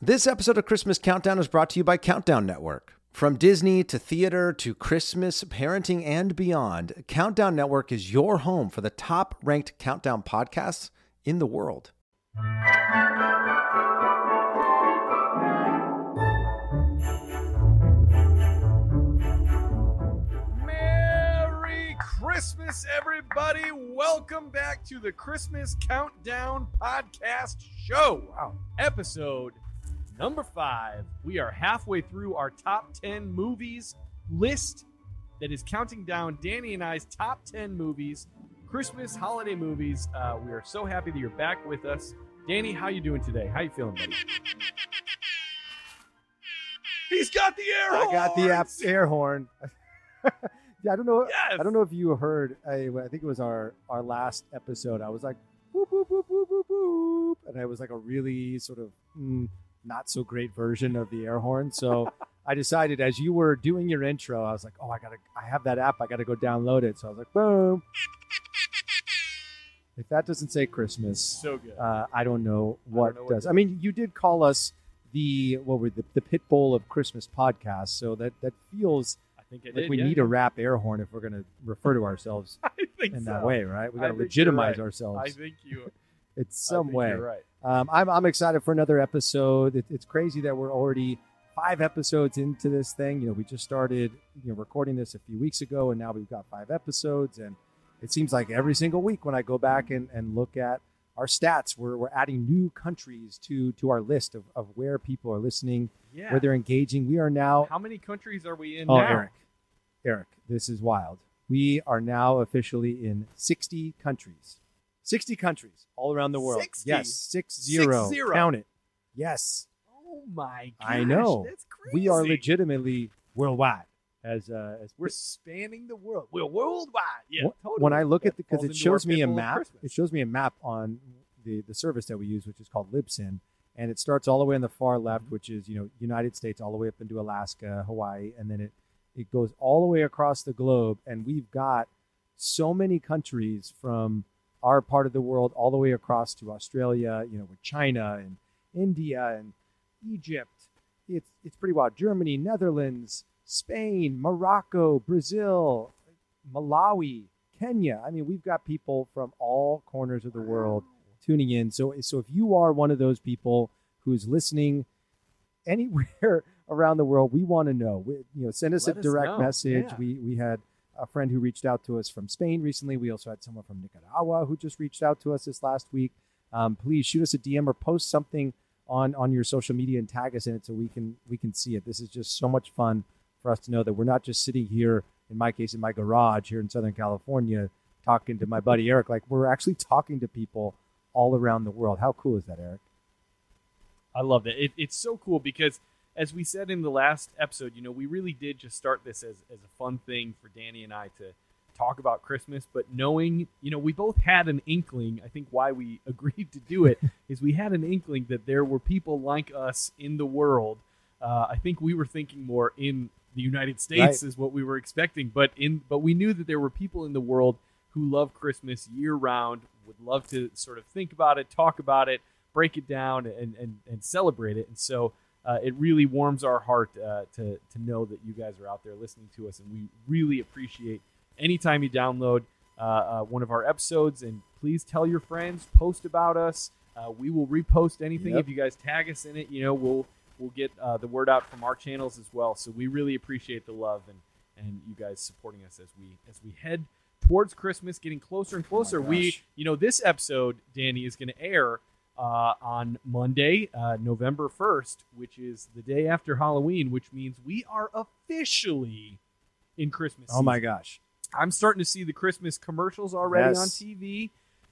This episode of Christmas Countdown is brought to you by Countdown Network. From Disney to theater to Christmas, parenting, and beyond, Countdown Network is your home for the top-ranked Countdown podcasts in the world. Merry Christmas, everybody. Welcome back to the Christmas Countdown Podcast Show. Wow. Episode number 5, we are halfway through our top 10 movies list that is counting down Danny and I's top 10 movies, Christmas holiday movies. We are so happy that you're back with us. Danny, how you doing today? How you feeling, buddy? He's got the air horn. I got the air horn. Yeah, I don't know. Yes. I don't know if you heard. I think it was our last episode. I was like, boop, boop, boop, boop, boop, boop. And I was like a really sort of... not so great version of the air horn. So I decided as you were doing your intro, I was like, oh, I have that app. I got to go download it. So I was like, boom. If that doesn't say Christmas, so good. I don't know what does. I mean, you did call us the pit bull of Christmas podcasts. So that feels, I think it like did, we need a rap air horn if we're going to refer to ourselves that way, right? We got to legitimize ourselves. I think you it's some way. You're right. I'm excited for another episode. It's crazy that we're already 5 episodes into this thing. You know, we just started recording this a few weeks ago, and now we've got 5 episodes. And it seems like every single week when I go back and look at our stats, we're adding new countries to our list of where people are listening, where they're engaging. We are now. How many countries are we in now? Eric, this is wild. We are now officially in 60 countries. 60 countries all around the world. 60? Yes, 6-0. 6-0. Count it. Yes. Oh my gosh. I know. That's crazy. We are legitimately worldwide. As we're spanning the world. We're worldwide. Yeah, totally. When I look at because it shows me a map. It shows me a map on the service that we use, which is called Libsyn, and it starts all the way on the far left, which is United States, all the way up into Alaska, Hawaii, and then it goes all the way across the globe, and we've got so many countries from our part of the world all the way across to Australia, with China and India and Egypt. It's pretty wild. Germany, Netherlands, Spain, Morocco, Brazil, Malawi, Kenya. I mean, we've got people from all corners of the world tuning in. So if you are one of those people who's listening anywhere around the world, we want to know. Send us a direct message. Yeah. We had a friend who reached out to us from Spain recently. We also had someone from Nicaragua who just reached out to us this last week. Please shoot us a DM or post something on your social media and tag us in it so we can see it. This is just so much fun for us to know that we're not just sitting here, in my case, in my garage here in Southern California, talking to my buddy Eric. Like, we're actually talking to people all around the world. How cool is that, Eric? I love that. It's so cool because, as we said in the last episode, we really did just start this as a fun thing for Danny and I to talk about Christmas. But knowing, we both had an inkling, I think why we agreed to do it is we had an inkling that there were people like us in the world. I think we were thinking more in the United States is what we were expecting. But we knew that there were people in the world who love Christmas year round, would love to sort of think about it, talk about it, break it down and celebrate it. And so it really warms our heart to know that you guys are out there listening to us, and we really appreciate anytime you download one of our episodes. And please tell your friends, post about us. We will repost anything if you guys tag us in it. We'll get the word out from our channels as well. So we really appreciate the love and you guys supporting us as we head towards Christmas, getting closer and closer. This episode, Danny, is going to air on Monday, November 1st, which is the day after Halloween, which means we are officially in Christmas season. Oh my gosh. I'm starting to see the Christmas commercials already on TV.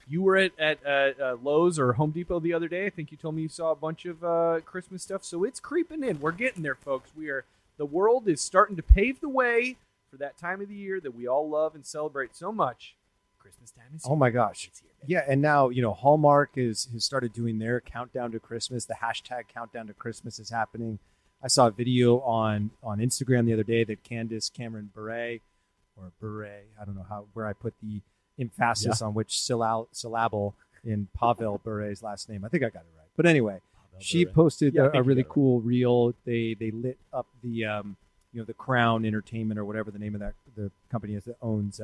You were at Lowe's or Home Depot the other day. I think you told me you saw a bunch of Christmas stuff. So it's creeping in. We're getting there, folks. The world is starting to pave the way for that time of the year that we all love and celebrate so much. Christmas time is here. Oh my gosh. It's here, yeah. And now, Hallmark has started doing their countdown to Christmas. The hashtag countdown to Christmas is happening. I saw a video on Instagram the other day that Candace Cameron Bure, I don't know where I put the emphasis on which syllable in Pavel Bure's last name. I think I got it right. But anyway, She posted a really cool reel. They lit up the the Crown Entertainment or whatever the name of the company is that owns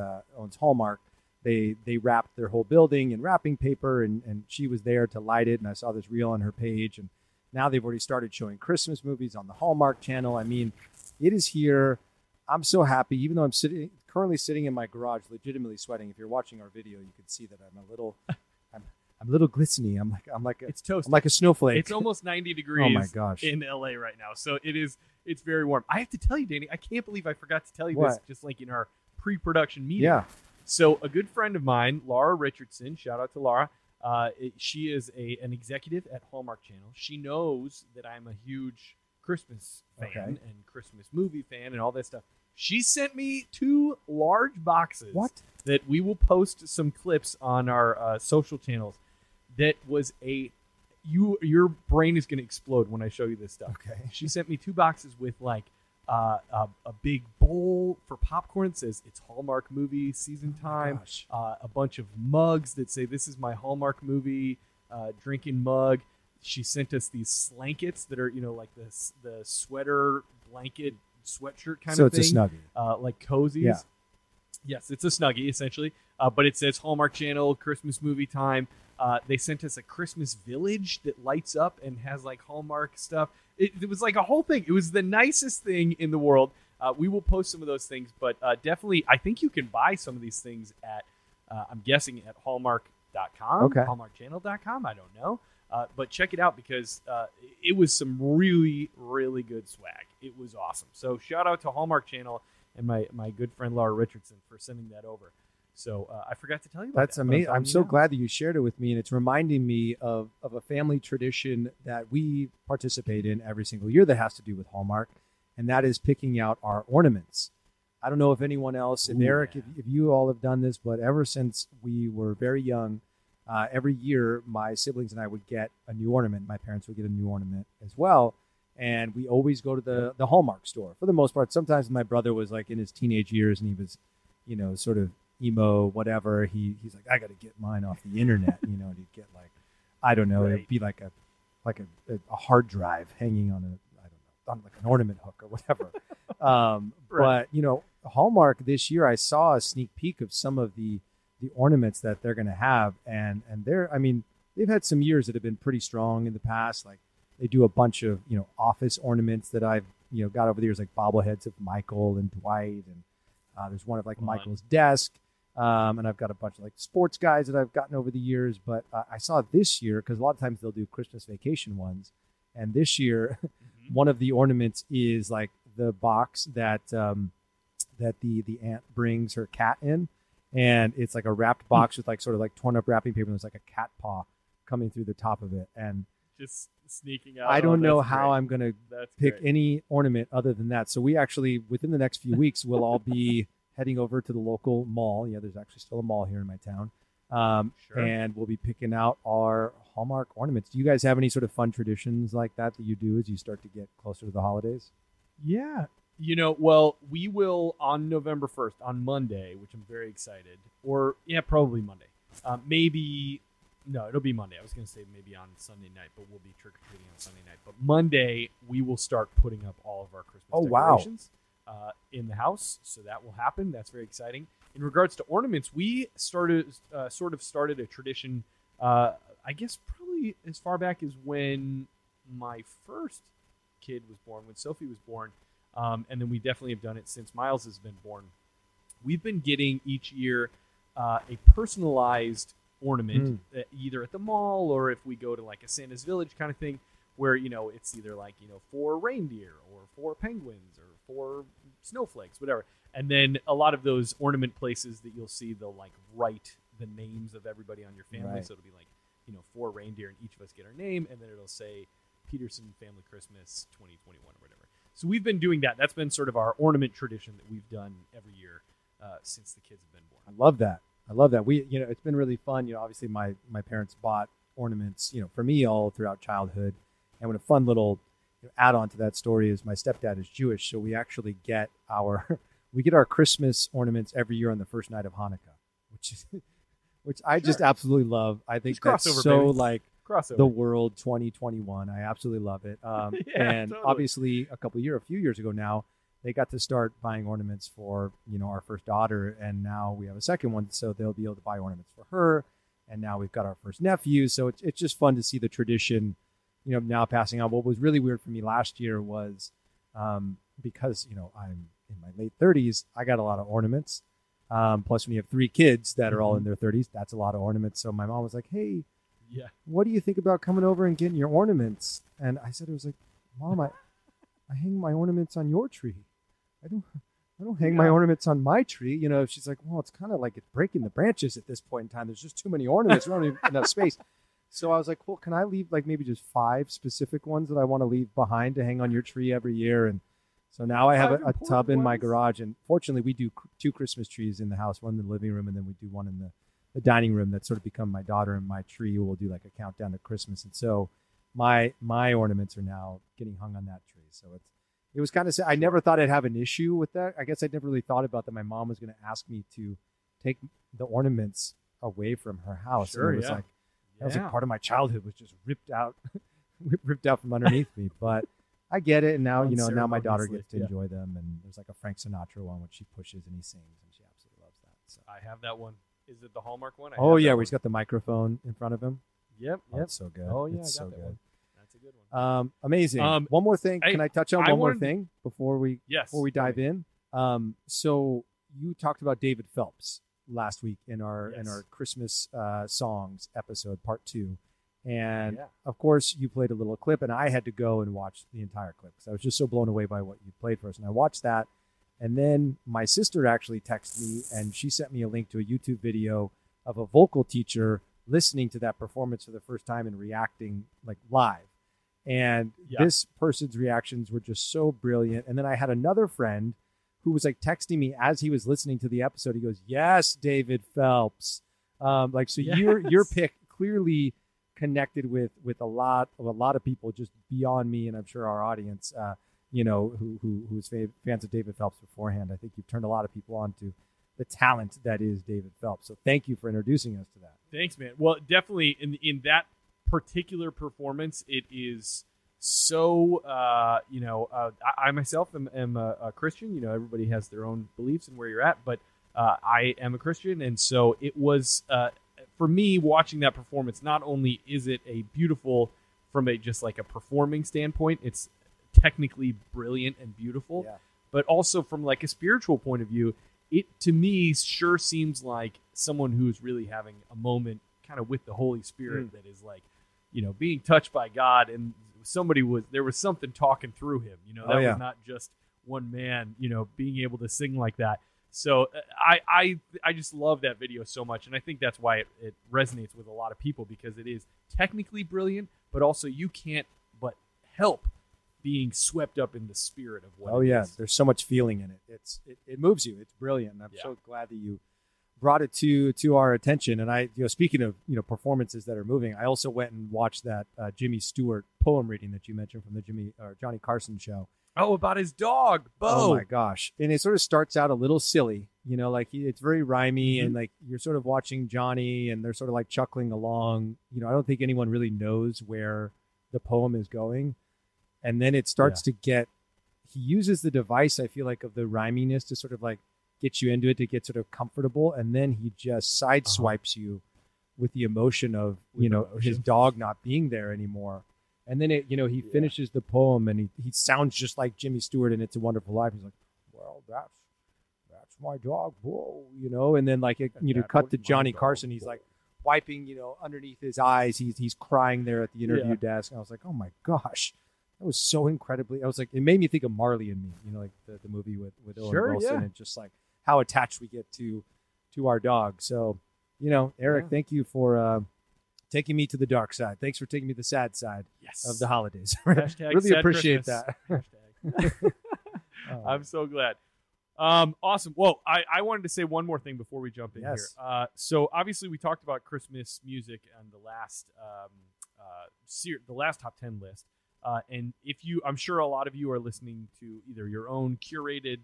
Hallmark. They wrapped their whole building in wrapping paper, and she was there to light it. And I saw this reel on her page, and now they've already started showing Christmas movies on the Hallmark Channel. I mean, it is here. I'm so happy, even though I'm currently sitting in my garage, legitimately sweating. If you're watching our video, you can see that I'm a little glistening. I'm like a snowflake. It's almost 90 degrees. Oh my gosh. In LA right now, so it's very warm. I have to tell you, Danny, I can't believe I forgot to tell you this. Just like in our pre-production meeting. Yeah. So a good friend of mine, Laura Richardson, shout out to Laura. She is an executive at Hallmark Channel. She knows that I'm a huge Christmas fan and Christmas movie fan and all that stuff. She sent me 2 large boxes that we will post some clips on our social channels. That was your brain is going to explode when I show you this stuff. Okay. She sent me 2 boxes with like a big bowl for popcorn that says it's Hallmark movie season time. Oh, a bunch of mugs that say this is my Hallmark movie drinking mug. She sent us these slankets that are like the sweater blanket sweatshirt kind of thing. So it's a Snuggie, like cozies. Yeah. Yes, it's a Snuggie essentially, but it says Hallmark Channel Christmas movie time. They sent us a Christmas village that lights up and has like Hallmark stuff. It was like a whole thing. It was the nicest thing in the world. We will post some of those things, but definitely, I think you can buy some of these things at, I'm guessing, at Hallmark.com, HallmarkChannel.com. I don't know. But check it out because it was some really, really good swag. It was awesome. So shout out to Hallmark Channel and my good friend Laura Richardson for sending that over. So I forgot to tell you about that. That's amazing. I'm so glad that you shared it with me. And it's reminding me of a family tradition that we participate in every single year that has to do with Hallmark. And that is picking out our ornaments. I don't know if anyone else, and Eric, if you all have done this, but ever since we were very young, every year, my siblings and I would get a new ornament. My parents would get a new ornament as well. And we always go to the Hallmark store for the most part. Sometimes my brother was like in his teenage years and he was, sort of emo, whatever. He's like, I got to get mine off the internet, and he'd get like, I don't know, it'd be like a hard drive hanging on on like an ornament hook or whatever. But, Hallmark this year, I saw a sneak peek of some of the ornaments that they're going to have. And they're, I mean, they've had some years that have been pretty strong in the past. Like they do a bunch of, office ornaments that I've, got over the years, like bobbleheads of Michael and Dwight. And there's one of like Michael's desk. And I've got a bunch of like sports guys that I've gotten over the years. But I saw this year, because a lot of times they'll do Christmas vacation ones. And this year, one of the ornaments is like the box that the aunt brings her cat in. And it's like a wrapped box with like sort of like torn up wrapping paper. And there's like a cat paw coming through the top of it. And just sneaking out. I don't know how I'm going to pick any ornament other than that. So we actually, within the next few weeks, we'll all be heading over to the local mall. Yeah, there's actually still a mall here in my town. And we'll be picking out our Hallmark ornaments. Do you guys have any sort of fun traditions like that you do as you start to get closer to the holidays? Yeah. We will on November 1st, on Monday, which I'm very excited, or probably Monday. It'll be Monday. I was going to say maybe on Sunday night, but we'll be trick-or-treating on Sunday night. But Monday, we will start putting up all of our Christmas decorations in the house. So that will happen. That's very exciting. In regards to ornaments, we started a tradition, I guess probably as far back as when my first kid was born, when Sophie was born. And then we definitely have done it since Miles has been born. We've been getting each year a personalized ornament, either at the mall or if we go to like a Santa's Village kind of thing, where it's either like 4 reindeer or 4 penguins or 4 snowflakes, whatever. And then a lot of those ornament places that you'll see, they'll like write the names of everybody on your family. Right. So it'll be like 4 reindeer, and each of us get our name, and then it'll say Peterson Family Christmas 2021 or whatever. So we've been doing that. That's been sort of our ornament tradition that we've done every year since the kids have been born. I love that. We, it's been really fun. Obviously my parents bought ornaments, for me all throughout childhood. And what a fun little add-on to that story is my stepdad is Jewish, so we actually get our Christmas ornaments every year on the first night of Hanukkah, which I just absolutely love. I think that's so like crossover. The World 2021. I absolutely love it. Yeah, and totally. Obviously, a few years ago now, they got to start buying ornaments for, our first daughter. And now we have a second one. So they'll be able to buy ornaments for her. And now we've got our first nephew. So it's just fun to see the tradition, now passing on. What was really weird for me last year was because, I'm in my late 30s, I got a lot of ornaments. Plus, when you have three kids that are all in their 30s, that's a lot of ornaments. So my mom was like, hey, yeah, what do you think about coming over and getting your ornaments? And I said, it was like, Mom, I hang my ornaments on your tree. I don't hang my ornaments on my tree. She's like, well, it's kind of like it's breaking the branches at this point in time. There's just too many ornaments. We don't have enough space. So I was like, well, can I leave like maybe just 5 specific ones that I want to leave behind to hang on your tree every year? And so now I have a tub in my garage. And fortunately, we do 2 Christmas trees in the house, one in the living room, and then we do one in the dining room that's sort of become my daughter and my tree. We'll do like a countdown to Christmas. And so my ornaments are now getting hung on that tree. So it was kind of sad. I never thought I'd have an issue with that. I guess I'd never really thought about that. My mom was going to ask me to take the ornaments away from her house. Sure, and it was like, that was like part of my childhood was just ripped out from underneath me. But I get it. And now, now my daughter gets to enjoy them. And there's like a Frank Sinatra one, which she pushes and he sings, and she absolutely loves that. So I have that one. Is it the Hallmark one? Where he's got the microphone in front of him. Yep. That's so good. Oh yeah, it's I got so that good. One. Good one. Amazing. One more thing. Can I touch on one more thing before we dive in? So you talked about David Phelps last week in our Christmas songs episode part 2, and of course you played a little clip, and I had to go and watch the entire clip because I was just so blown away by what you played for us. And I watched that, and then my sister actually texted me, and she sent me a link to a YouTube video of a vocal teacher listening to that performance for the first time and reacting like live. And this person's reactions were just so brilliant. And then I had another friend who was like texting me as he was listening to the episode. He goes, yes, David Phelps. Your pick clearly connected with a lot of people just beyond me. And I'm sure our audience, who is fans of David Phelps beforehand. I think you've turned a lot of people on to the talent that is David Phelps. So thank you for introducing us to that. Thanks, man. Well, definitely in that particular performance, it is so, I myself am a Christian. Everybody has their own beliefs and where you're at, but I am a Christian. And so it was, for me, watching that performance, not only is it a beautiful, from a just like a performing standpoint, it's technically brilliant and beautiful, but also from like a spiritual point of view, it to me sure seems like someone who's really having a moment kind of with the Holy Spirit that is like, being touched by God, and there was something talking through him, was not just one man, being able to sing like that. So I just love that video so much. And I think that's why it resonates with a lot of people, because it is technically brilliant, but also you can't but help being swept up in the spirit of what it is. There's so much feeling in it. It moves you. It's brilliant. And I'm so glad that you brought it to our attention. And I, speaking of, performances that are moving, I also went and watched that Jimmy Stewart poem reading that you mentioned from the Johnny Carson show. Oh, about his dog, Bo. Oh my gosh. And it sort of starts out a little silly, it's very rhymey, and like you're sort of watching Johnny and they're sort of like chuckling along. I don't think anyone really knows where the poem is going. And then it starts to get, he uses the device, I feel like, of the rhyminess to sort of like get you into it, to get sort of comfortable. And then he just sideswipes you with the emotion of, his dog not being there anymore. And then he finishes the poem, and he sounds just like Jimmy Stewart in It's a Wonderful Life. He's like, well, that's my dog, whoa, and then like, cut to Johnny Carson. He's like wiping, underneath his eyes. He's crying there at the interview desk. And I was like, oh my gosh. That was so incredibly, I was like, it made me think of Marley and Me, like the movie with Owen Wilson, and just like how attached we get to our dog. So, Eric, thank you for taking me to the dark side. Thanks for taking me to the sad side of the holidays. Really appreciate Christmas. That. I'm so glad. Awesome. Well, I wanted to say one more thing before we jump in here. So obviously we talked about Christmas music on the last, the last top 10 list. And if you, I'm sure a lot of you are listening to either your own curated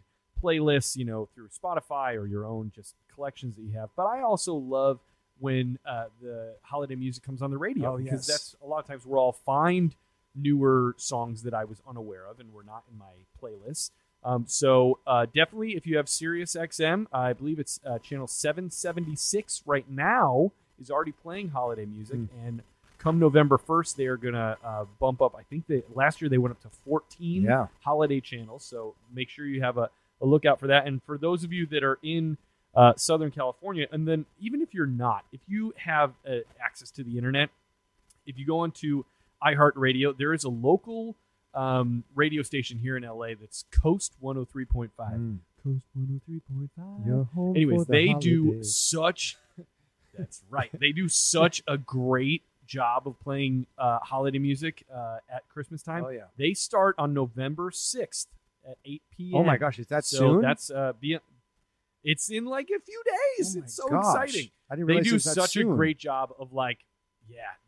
playlists, through Spotify, or your own just collections that you have. But I also love when the holiday music comes on the radio. Oh, because yes. That's a lot of times where I'll find newer songs that I was unaware of and were not in my playlist. So definitely if you have Sirius XM, I believe it's channel 776 right now is already playing holiday music. And come November 1st, they are going to bump up. I think last year they went up to 14 holiday channels. So make sure you have a lookout for that. And for those of you that are in Southern California, and then even if you're not, if you have access to the internet, if you go onto iHeartRadio, there is a local radio station here in LA that's Coast 103.5. Coast 103.5. Anyways, do such... That's right. They do such a great job of playing holiday music at Christmas time. Oh, yeah. They start on November 6th at 8 p.m. Oh, my gosh. Is that soon? That's it's in like a few days. Oh, it's so exciting. I didn't realize a great job of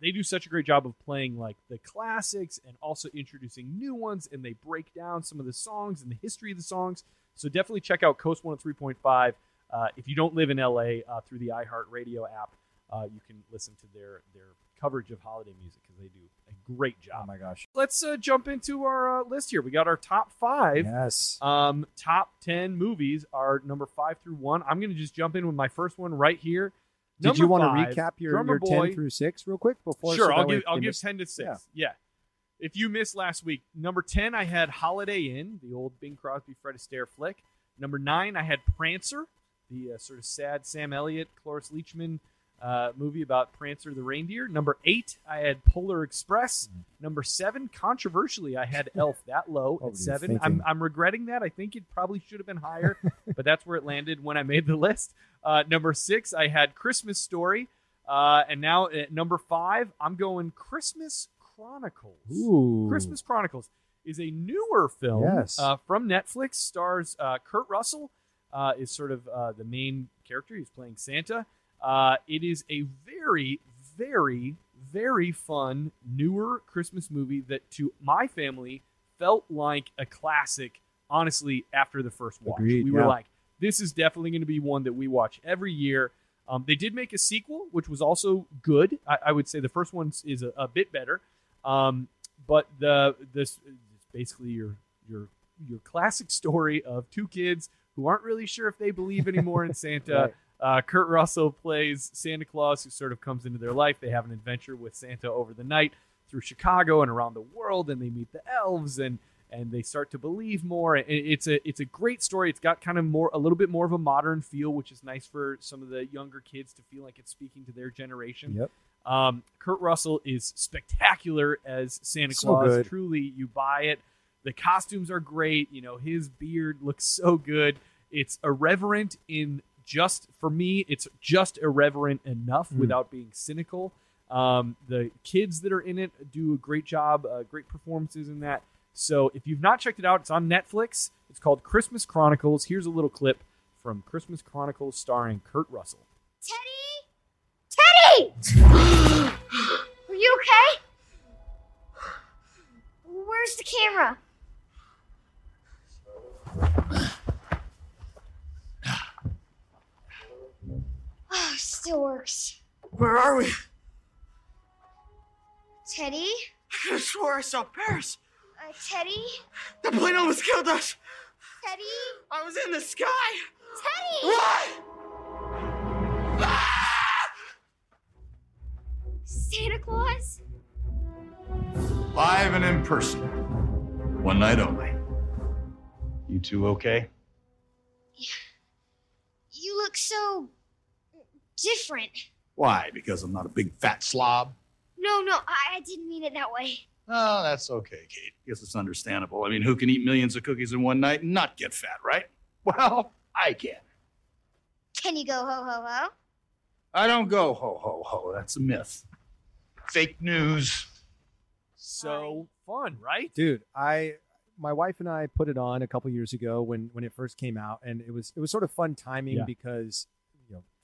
they do such a great job of playing like the classics and also introducing new ones. And they break down some of the songs and the history of the songs. So definitely check out Coast 103.5. If you don't live in LA, through the iHeartRadio app, you can listen to their coverage of holiday music because they do a great job. Oh my gosh! Let's jump into our list here. We got our top 5. Yes. Top 10 movies are number 5 through 1. I'm going to just jump in with my first one right here. Did you want to recap your 10 through 6 real quick before? Sure, I'll give 10 to 6. Yeah. If you missed last week, number 10, I had Holiday Inn, the old Bing Crosby, Fred Astaire flick. Number 9, I had Prancer, the sort of sad Sam Elliott, Cloris Leachman movie about Prancer the reindeer. Number 8, I had Polar Express. Number 7, controversially, I had Elf that low at 7. I'm regretting that. I think it probably should have been higher, but that's where it landed when I made the list. Number 6, I had Christmas Story. And now at number 5, I'm going Christmas Chronicles. Ooh. Christmas Chronicles is a newer film from Netflix, stars Kurt Russell. Is sort of the main character. He's playing Santa. It is a very, very, very fun, newer Christmas movie that to my family felt like a classic, honestly, after the first watch. Agreed, we were like, this is definitely going to be one that we watch every year. They did make a sequel, which was also good. I would say the first one is a bit better. But this is basically your classic story of two kids who aren't really sure if they believe anymore in Santa. Right. Kurt Russell plays Santa Claus, who sort of comes into their life. They have an adventure with Santa over the night through Chicago and around the world, and they meet the elves, and they start to believe more. And it's a great story. It's got kind of a little bit more of a modern feel, which is nice for some of the younger kids to feel like it's speaking to their generation. Yep. Kurt Russell is spectacular as Santa Claus. Good. Truly, you buy it. The costumes are great. You know, his beard looks so good. It's irreverent it's just irreverent enough without being cynical. The kids that are in it do a great job, great performances in that. So if you've not checked it out, it's on Netflix. It's called Christmas Chronicles. Here's a little clip from Christmas Chronicles starring Kurt Russell. Teddy! Are you okay? Where's the camera? Oh, still works. Where are we? Teddy? I could have swore I saw Paris. Teddy? The plane almost killed us. Teddy? I was in the sky. Teddy! What? Ah! Santa Claus? Live and in person. One night only. You two okay? Yeah. You look so... different. Why? Because I'm not a big fat slob? No, I didn't mean it that way. Oh, that's okay, Kate. Guess it's understandable. I mean, who can eat millions of cookies in one night and not get fat, right? Well, I can. Can you go ho, ho, ho? I don't go ho, ho, ho. That's a myth. Fake news. So fun, right? Dude, my wife and I put it on a couple years ago when it first came out, and it was sort of fun timing because...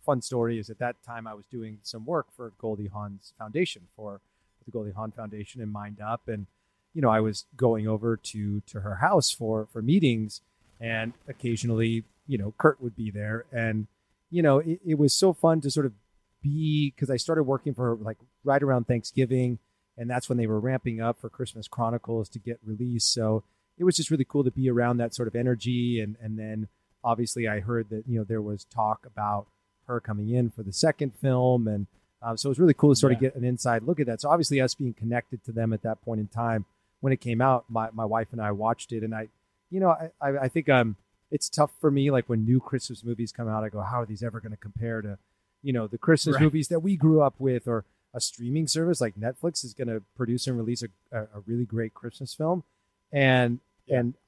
Fun story is at that time I was doing some work for Goldie Hawn's foundation and Mind Up, and I was going over to her house for meetings, and occasionally Kurt would be there, and it was so fun to sort of be, because I started working for her like right around Thanksgiving, and that's when they were ramping up for Christmas Chronicles to get released. So it was just really cool to be around that sort of energy. And then obviously I heard that, you know, there was talk about her coming in for the second film. And so it was really cool to sort of get an inside look at that. So obviously us being connected to them at that point in time, when it came out, my wife and I watched it. And I think it's tough for me, like when new Christmas movies come out, I go, how are these ever going to compare to, you know, the Christmas movies that we grew up with, or a streaming service like Netflix is going to produce and release a really great Christmas film. And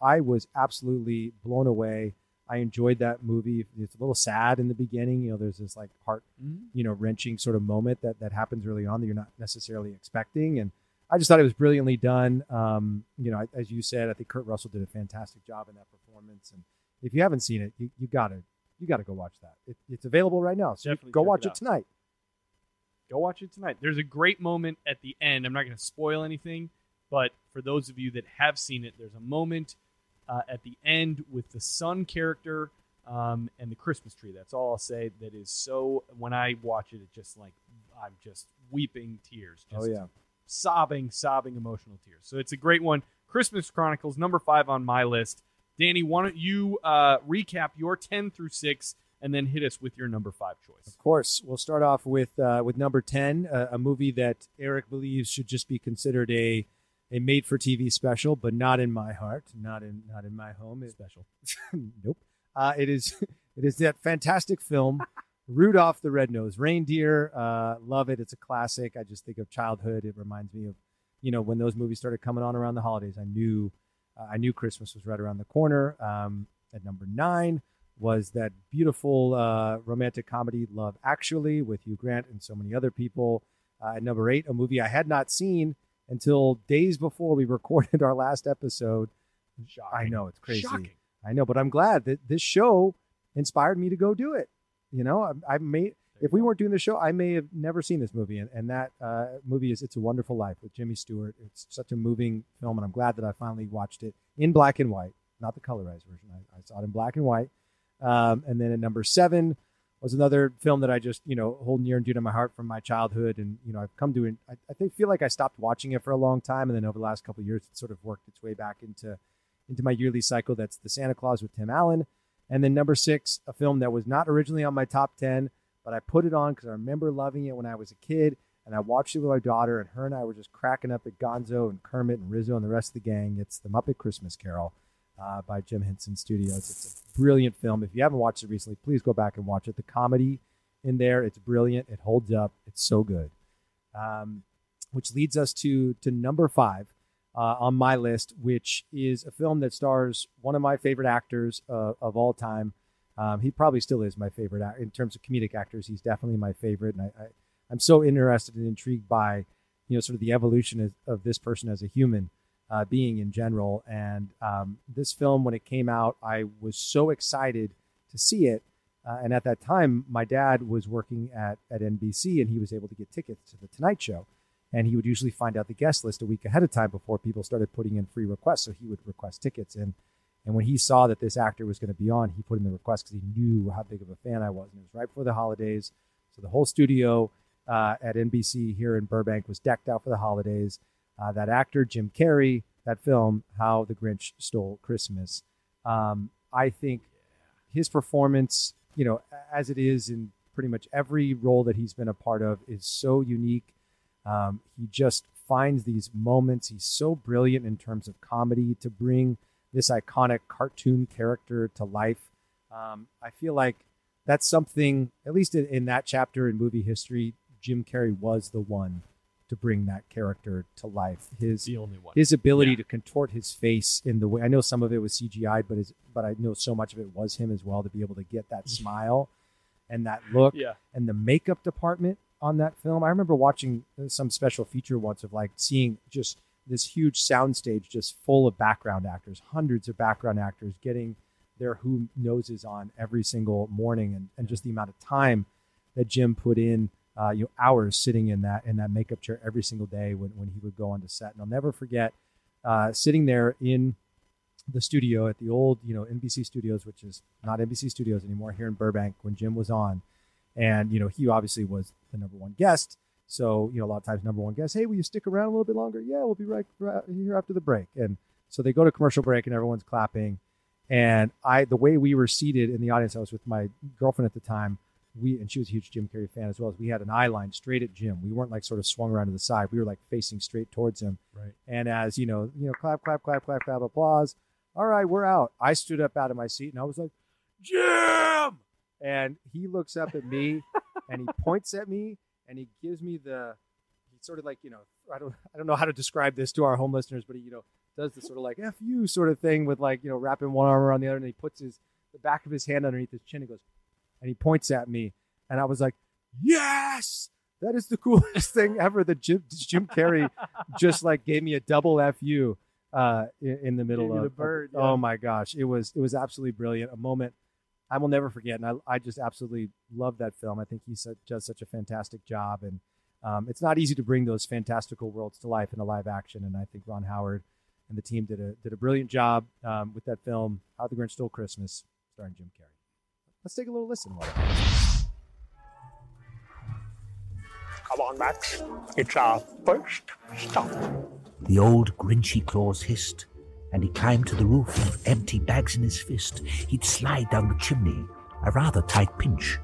I was absolutely blown away. I enjoyed that movie. It's a little sad in the beginning. You know, there's this like heart, you know, wrenching sort of moment that happens early on that you're not necessarily expecting. And I just thought it was brilliantly done. You know, as you said, I think Kurt Russell did a fantastic job in that performance. And if you haven't seen it, you gotta go watch that. It's available right now. So definitely go watch it tonight. Go watch it tonight. There's a great moment at the end. I'm not going to spoil anything, but for those of you that have seen it, there's a moment at the end with the son character and the Christmas tree. That's all I'll say. That is so, when I watch it, it's just like, I'm just weeping tears. Just sobbing emotional tears. So it's a great one. Christmas Chronicles, number 5 on my list. Danny, why don't you recap your 10 through 6 and then hit us with your number 5 choice. Of course. We'll start off with number 10, a movie that Eric believes should just be considered a made-for-TV special, but not in my heart, not in my home. It's special. Nope. It is that fantastic film, Rudolph the Red-Nosed Reindeer. Love it. It's a classic. I just think of childhood. It reminds me of, you know, when those movies started coming on around the holidays. I knew Christmas was right around the corner. At number 9 was that beautiful romantic comedy, Love Actually, with Hugh Grant and so many other people. At number 8, a movie I had not seen until days before we recorded our last episode. Shocking. I know, it's crazy. Shocking. I know, but I'm glad that this show inspired me to go do it. You know, if we weren't doing the show, I may have never seen this movie. And that movie is It's a Wonderful Life with Jimmy Stewart. It's such a moving film, and I'm glad that I finally watched it in black and white, not the colorized version. I saw it in black and white. And then at number 7 was another film that I just, you know, hold near and dear to my heart from my childhood. And, you know, I've come to, I feel like I stopped watching it for a long time. And then over the last couple of years, it sort of worked its way back into my yearly cycle. That's The Santa Claus with Tim Allen. And then number 6, a film that was not originally on my top 10, but I put it on because I remember loving it when I was a kid. And I watched it with my daughter, and her and I were just cracking up at Gonzo and Kermit and Rizzo and the rest of the gang. It's The Muppet Christmas Carol. By Jim Henson Studios. It's a brilliant film. If you haven't watched it recently, please go back and watch it. The comedy in there, it's brilliant. It holds up. It's so good. Which leads us to number 5 on my list, which is a film that stars one of my favorite actors of all time. He probably still is my favorite actor. In terms of comedic actors, he's definitely my favorite. And I'm so interested and intrigued by, you know, sort of the evolution of this person as a human being in general. And this film, when it came out, I was so excited to see it. And at that time, my dad was working at NBC, and he was able to get tickets to The Tonight Show. And he would usually find out the guest list a week ahead of time before people started putting in free requests. So he would request tickets. And when he saw that this actor was going to be on, he put in the request because he knew how big of a fan I was. And it was right before the holidays. So the whole studio at NBC here in Burbank was decked out for the holidays. That actor, Jim Carrey, that film, How the Grinch Stole Christmas. I think his performance, you know, as it is in pretty much every role that he's been a part of, is so unique. He just finds these moments. He's so brilliant in terms of comedy to bring this iconic cartoon character to life. I feel like that's something, at least in that chapter in movie history, Jim Carrey was the one to bring that character to life. His ability to contort his face in the way, I know some of it was CGI, but I know so much of it was him as well, to be able to get that smile and that look and the makeup department on that film. I remember watching some special feature once of like seeing just this huge soundstage just full of background actors, hundreds of background actors getting their who noses on every single morning, and just the amount of time that Jim put in, you know, hours sitting in that makeup chair every single day when he would go on to set. And I'll never forget sitting there in the studio at the old, you know, NBC Studios, which is not NBC Studios anymore, here in Burbank, when Jim was on, And, you know, he obviously was the number one guest. So, you know, a lot of times number one guest, hey, will you stick around a little bit longer? Yeah, we'll be right here after the break. And so they go to commercial break and everyone's clapping. And the way we were seated in the audience, I was with my girlfriend at the time. And she was a huge Jim Carrey fan as well. We had an eye line straight at Jim. We weren't like sort of swung around to the side. We were like facing straight towards him. Right. And as you know, clap, clap, clap, clap, clap, applause. All right, we're out. I stood up out of my seat and I was like, Jim! And he looks up at me and he points at me and he gives me he sort of like, you know, I don't know how to describe this to our home listeners, but he, you know, does the sort of like F you sort of thing with like, you know, wrapping one arm around the other, and he puts the back of his hand underneath his chin and goes, and he points at me, and I was like, yes, that is the coolest thing ever. That Jim Carrey just like gave me a double F you in the middle of the bird. Yeah. Oh my gosh, it was absolutely brilliant. A moment I will never forget, and I just absolutely love that film. I think he does such a fantastic job, and it's not easy to bring those fantastical worlds to life in a live action. And I think Ron Howard and the team did a brilliant job with that film, How the Grinch Stole Christmas, starring Jim Carrey. Let's take a little listen. Come on, Max. It's our first stop. The old Grinchy claws hissed, and he climbed to the roof with empty bags in his fist. He'd slide down the chimney, a rather tight pinch.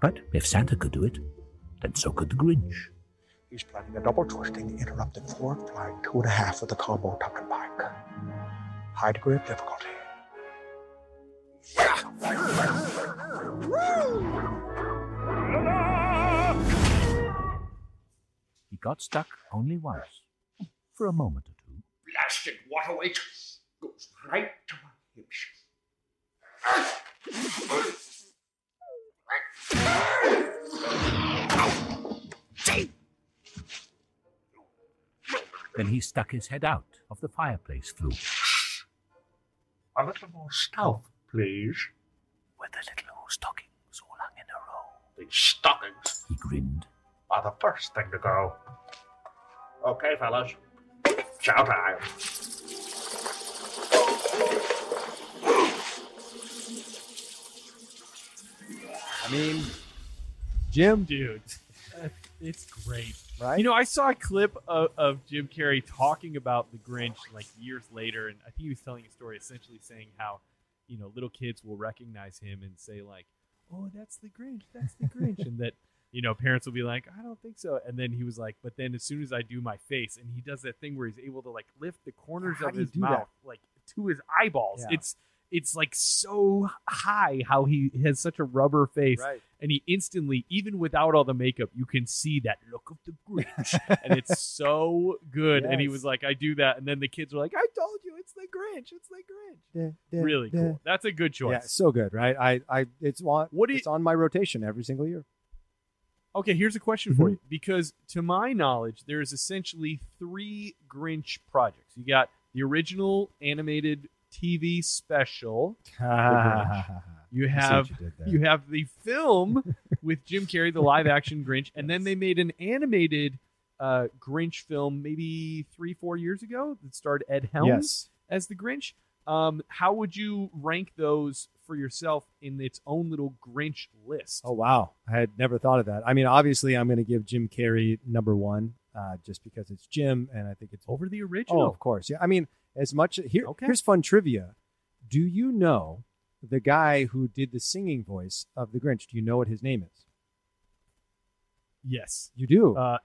But if Santa could do it, then so could the Grinch. He's planning a double twisting, interrupted four, flying 2.5 with a combo tuck and pike. High degree of difficulty. He got stuck only once, for a moment or two. Blasted water weight goes right to my hips. Then he stuck his head out of the fireplace flue. A little more stealth, please. With the little old stockings all hung in a row. These stockings, he grinned, are the first thing to go. Okay, fellas. Chow time. I mean, Jim, dude, it's great. Right? You know, I saw a clip of Jim Carrey talking about the Grinch like years later, and I think he was telling a story essentially saying how, you know, little kids will recognize him and say like, oh, that's the Grinch, and that, you know, parents will be like, I don't think so. And then he was like, but then as soon as I do my face, and he does that thing where he's able to like lift the corners of his mouth like to his eyeballs. Yeah. It's like so high how he has such a rubber face. Right. And he instantly, even without all the makeup, you can see that look of the Grinch. And it's so good. Yes. And he was like, I do that. And then the kids were like, I told you, it's the Grinch. Really cool. That's a good choice. Yeah, so good, right? It's on my rotation every single year. Okay, here's a question for you. Because to my knowledge, there's essentially 3 Grinch projects. You got the original animated TV special. You have the film with Jim Carrey, the live action Grinch, and then they made an animated Grinch film maybe 3-4 years ago that starred Ed Helms as the Grinch. How would you rank those for yourself in its own little Grinch list? Oh wow, I had never thought of that. I mean, obviously, I'm going to give Jim Carrey number 1 just because it's Jim, and I think it's over the original. Oh, of course, yeah. I mean. As much here, okay. Here's fun trivia. Do you know the guy who did the singing voice of the Grinch? Do you know what his name is? Yes, you do. Are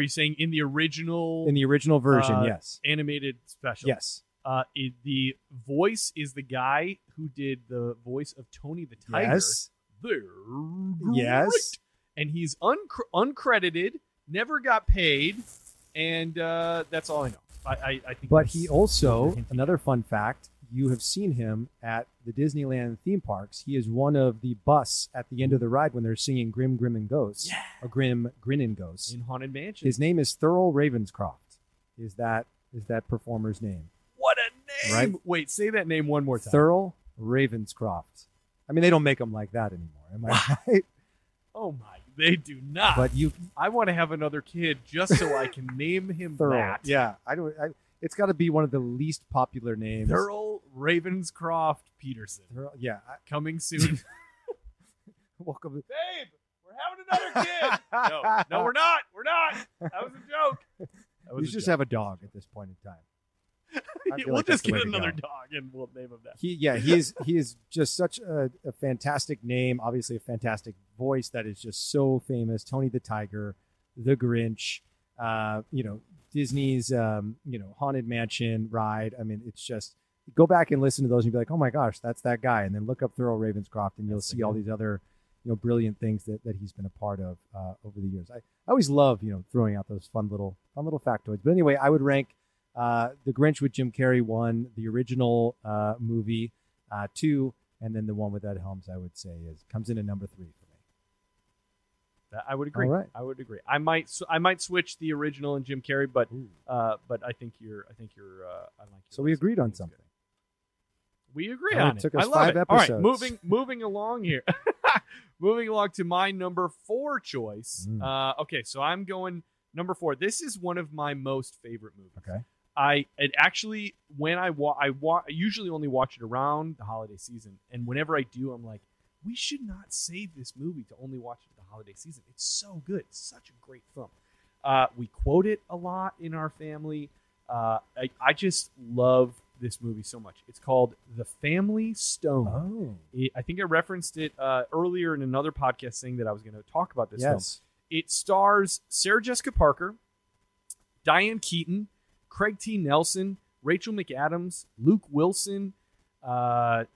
you saying in the original version? Yes, animated special. Yes, the voice is the guy who did the voice of Tony the Tiger. Yes, yes, and he's uncredited, never got paid, and that's all I know. I think but he also, another fun fact, you have seen him at the Disneyland theme parks. He is one of the bus at the end of the ride when they're singing Grim, Grim, and Ghosts. Yeah. Or Grim, Grin, and Ghosts. In Haunted Mansion. His name is Thurl Ravenscroft. Is that performer's name. What a name! Right? Wait, say that name one more time. Thurl Ravenscroft. I mean, they don't make them like that anymore. Am I right? Oh, my. They do not. But I want to have another kid just so I can name him that. Yeah. It's got to be one of the least popular names. Thurl Ravenscroft Peterson. Coming soon. Welcome. Babe, We're having another kid. No, we're not. We're not. That was a joke. You should just have a dog at this point in time. We'll like just get another dog and we'll name him that. He is just such a fantastic name. Obviously, a fantastic voice that is just so famous. Tony the Tiger, the Grinch, Disney's, Haunted Mansion ride. I mean, it's just go back and listen to those and be like, oh my gosh, that's that guy. And then look up Thurl Ravenscroft and you'll see all these other, brilliant things that he's been a part of over the years. I always love, throwing out those fun little factoids. But anyway, I would rank The Grinch with Jim Carrey 1, the original movie 2, and then the one with Ed Helms, I would say comes in at number 3 for me. I would agree. Right. I would agree. I might switch the original and Jim Carrey, but I think you're I like your so list. We agreed on something. Good. We agree on it. Took us 5 episodes. All right, moving along here. Moving along to my number 4 choice. Okay, so I'm going number 4. This is one of my most favorite movies. Okay. I usually only watch it around the holiday season, and whenever I do, I'm like, we should not save this movie to only watch it at the holiday season. It's so good. It's such a great film. We quote it a lot in our family. I just love this movie so much. It's called The Family Stone. Oh. I think I referenced it earlier in another podcast saying that I was going to talk about this film. It stars Sarah Jessica Parker, Diane Keaton, Craig T. Nelson, Rachel McAdams, Luke Wilson, Dermot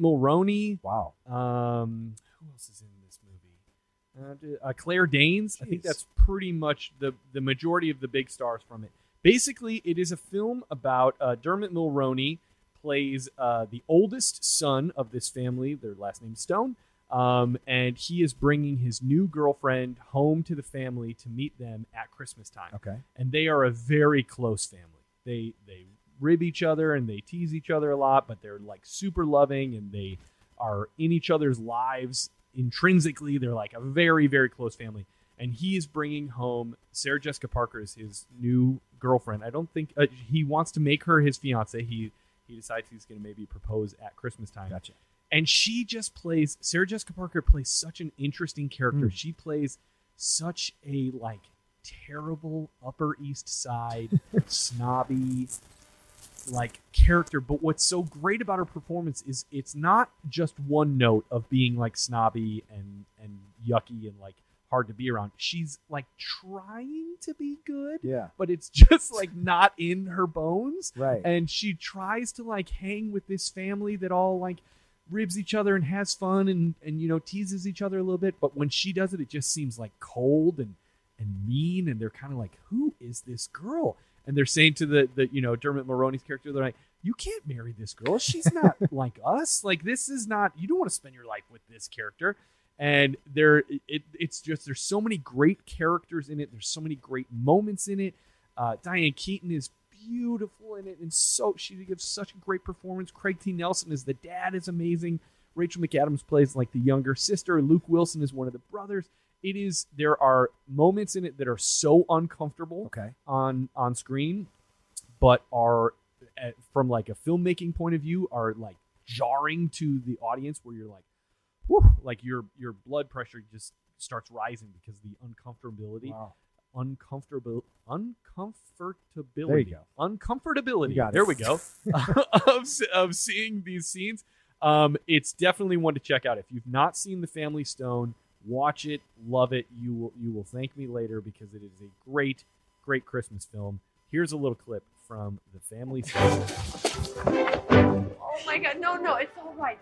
Mulroney. Wow. Who else is in this movie? Claire Danes. Jeez. I think that's pretty much the majority of the big stars from it. Basically, it is a film about Dermot Mulroney plays the oldest son of this family. Their last name is Stone. And he is bringing his new girlfriend home to the family to meet them at Christmas time. Okay. And they are a very close family. They rib each other and they tease each other a lot, but they're like super loving and they are in each other's lives intrinsically. They're like a very, very close family. And he is bringing home Sarah Jessica Parker as his new girlfriend. I don't think he wants to make her his fiance. He decides he's going to maybe propose at Christmas time. Gotcha. And she just plays, Sarah Jessica Parker plays such an interesting character. Mm. She plays such a terrible Upper East Side snobby character. But what's so great about her performance is it's not just one note of being snobby and yucky and hard to be around. She's trying to be good, but it's just not in her bones, right? And she tries to hang with this family that all ribs each other and has fun and teases each other a little bit, but when she does it just seems cold and mean, and they're kind of who is this girl? And they're saying to the Dermot Mulroney's character, they're like, you can't marry this girl, she's not like us, this is not, you don't want to spend your life with this character. And it's just, there's so many great characters in it. There's so many great moments in it. Diane Keaton is beautiful in it. And so she gives such a great performance. Craig T. Nelson is the dad, is amazing. Rachel McAdams plays the younger sister. Luke Wilson is one of the brothers. It is, there are moments in it that are so uncomfortable on screen, but are from a filmmaking point of view are jarring to the audience, where you're your blood pressure just starts rising because of the uncomfortability. Wow. Uncomfortability. There you go. Uncomfortability. There we go. of seeing these scenes. It's definitely one to check out. If you've not seen The Family Stone, watch it, love it. You will thank me later, because it is a great, great Christmas film. Here's a little clip from The Family Stone. Oh my God, no, it's all right.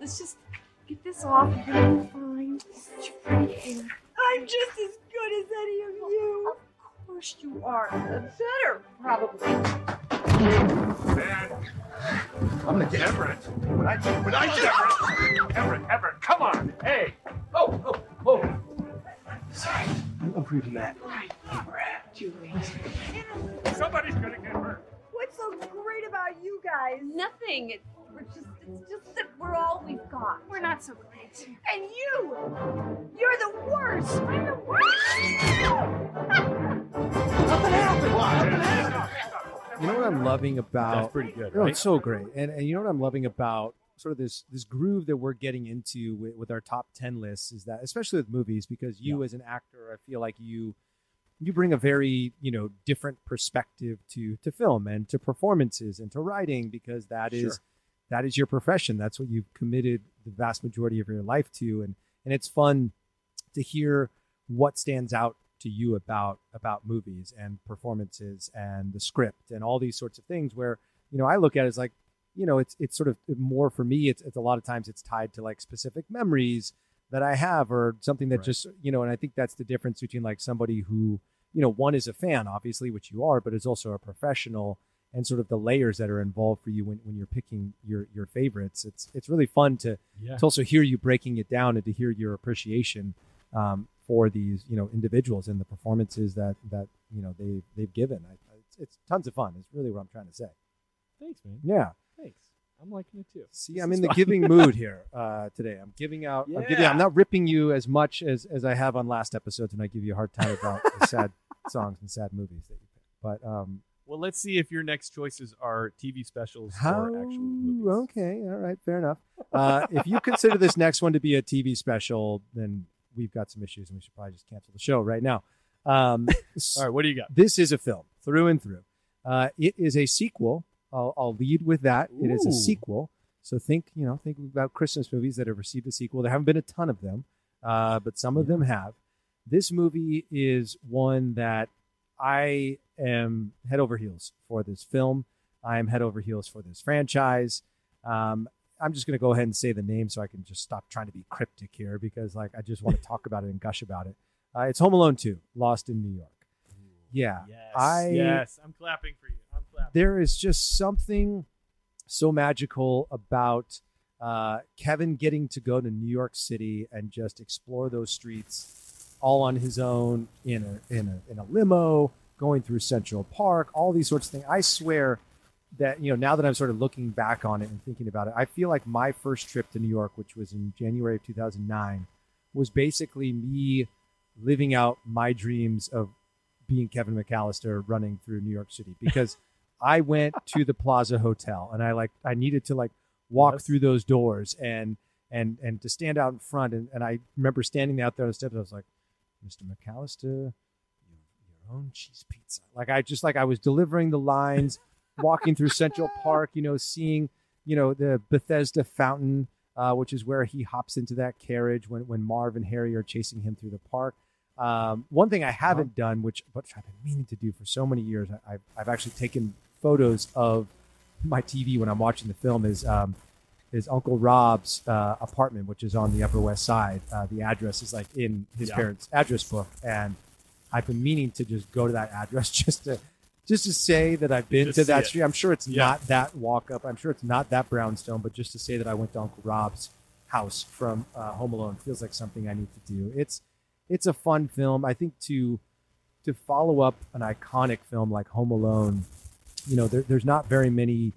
Let's just get this off. You're fine. I'm just as good as any of you. Of course you are. Better, probably. Man, I'm gonna get Everett. Everett, come on. Hey. Oh. Sorry. I'm over you, Matt. Brad, Julie. Somebody's gonna get hurt. What's so great about you guys? Nothing. It's just that we're all we've got. We're not so great. And you're the worst. I'm the worst. Nothing happened. You know what I'm loving about? That's pretty good. Right? It's so great. And you know what I'm loving about sort of this groove that we're getting into with our top 10 lists is that, especially with movies, because you as an actor, I feel like you bring a very, different perspective to film and to performances and to writing, because that is your profession. That's what you've committed the vast majority of your life to. And it's fun to hear what stands out to you about movies and performances and the script and all these sorts of things where, I look at it as like, it's sort of more for me, it's a lot of times it's tied to like specific memories that I have or something that just, and I think that's the difference between like somebody who, one is a fan, obviously, which you are, but is also a professional, and sort of the layers that are involved for you when you're picking your favorites. It's really fun to also hear you breaking it down and to hear your appreciation for these, individuals and the performances that they've given. It's tons of fun. It's really what I'm trying to say. Thanks, man. Yeah. Thanks. I'm liking it too. See, I'm in the giving mood here today. I'm giving out. Yeah. I'm not ripping you as much as I have on last episodes when I give you a hard time about the sad songs and sad movies that you pick. But well, let's see if your next choices are TV specials or actual movies. Okay. All right. Fair enough. If you consider this next one to be a TV special, then we've got some issues and we should probably just cancel the show right now. All right. What do you got? This is a film through and through. It is a sequel. I'll lead with that. Ooh. It is a sequel. So think about Christmas movies that have received a sequel. There haven't been a ton of them, but some of them have. This movie is one that I am head over heels for this film. I am head over heels for this franchise. I'm just going to go ahead and say the name so I can just stop trying to be cryptic here, because like I just want to talk about it and gush about it. It's Home Alone 2, Lost in New York. Yeah. Yes, I'm clapping for you. I'm clapping. There is just something so magical about Kevin getting to go to New York City and just explore those streets all on his own in a limo, going through Central Park, all these sorts of things. I swear that, now that I'm sort of looking back on it and thinking about it, I feel like my first trip to New York, which was in January of 2009, was basically me living out my dreams of being Kevin McAllister running through New York City, because I went to the Plaza Hotel and I needed to walk through those doors and to stand out in front. And I remember standing out there on the steps. I was like, Mr. McAllister, your own cheese pizza. I was delivering the lines, walking through Central Park, seeing, the Bethesda Fountain, which is where he hops into that carriage when Marv and Harry are chasing him through the park. One thing I haven't done, which I've been meaning to do for so many years, I've actually taken photos of my TV when I'm watching the film, is Uncle Rob's apartment, which is on the Upper West Side. The address is in his parents' address book, and I've been meaning to just go to that address just to say that I've been to that street. I'm sure it's not that walk up. I'm sure it's not that brownstone, but just to say that I went to Uncle Rob's house from Home Alone feels like something I need to do. It's a fun film. I think to follow up an iconic film like Home Alone, there's not very many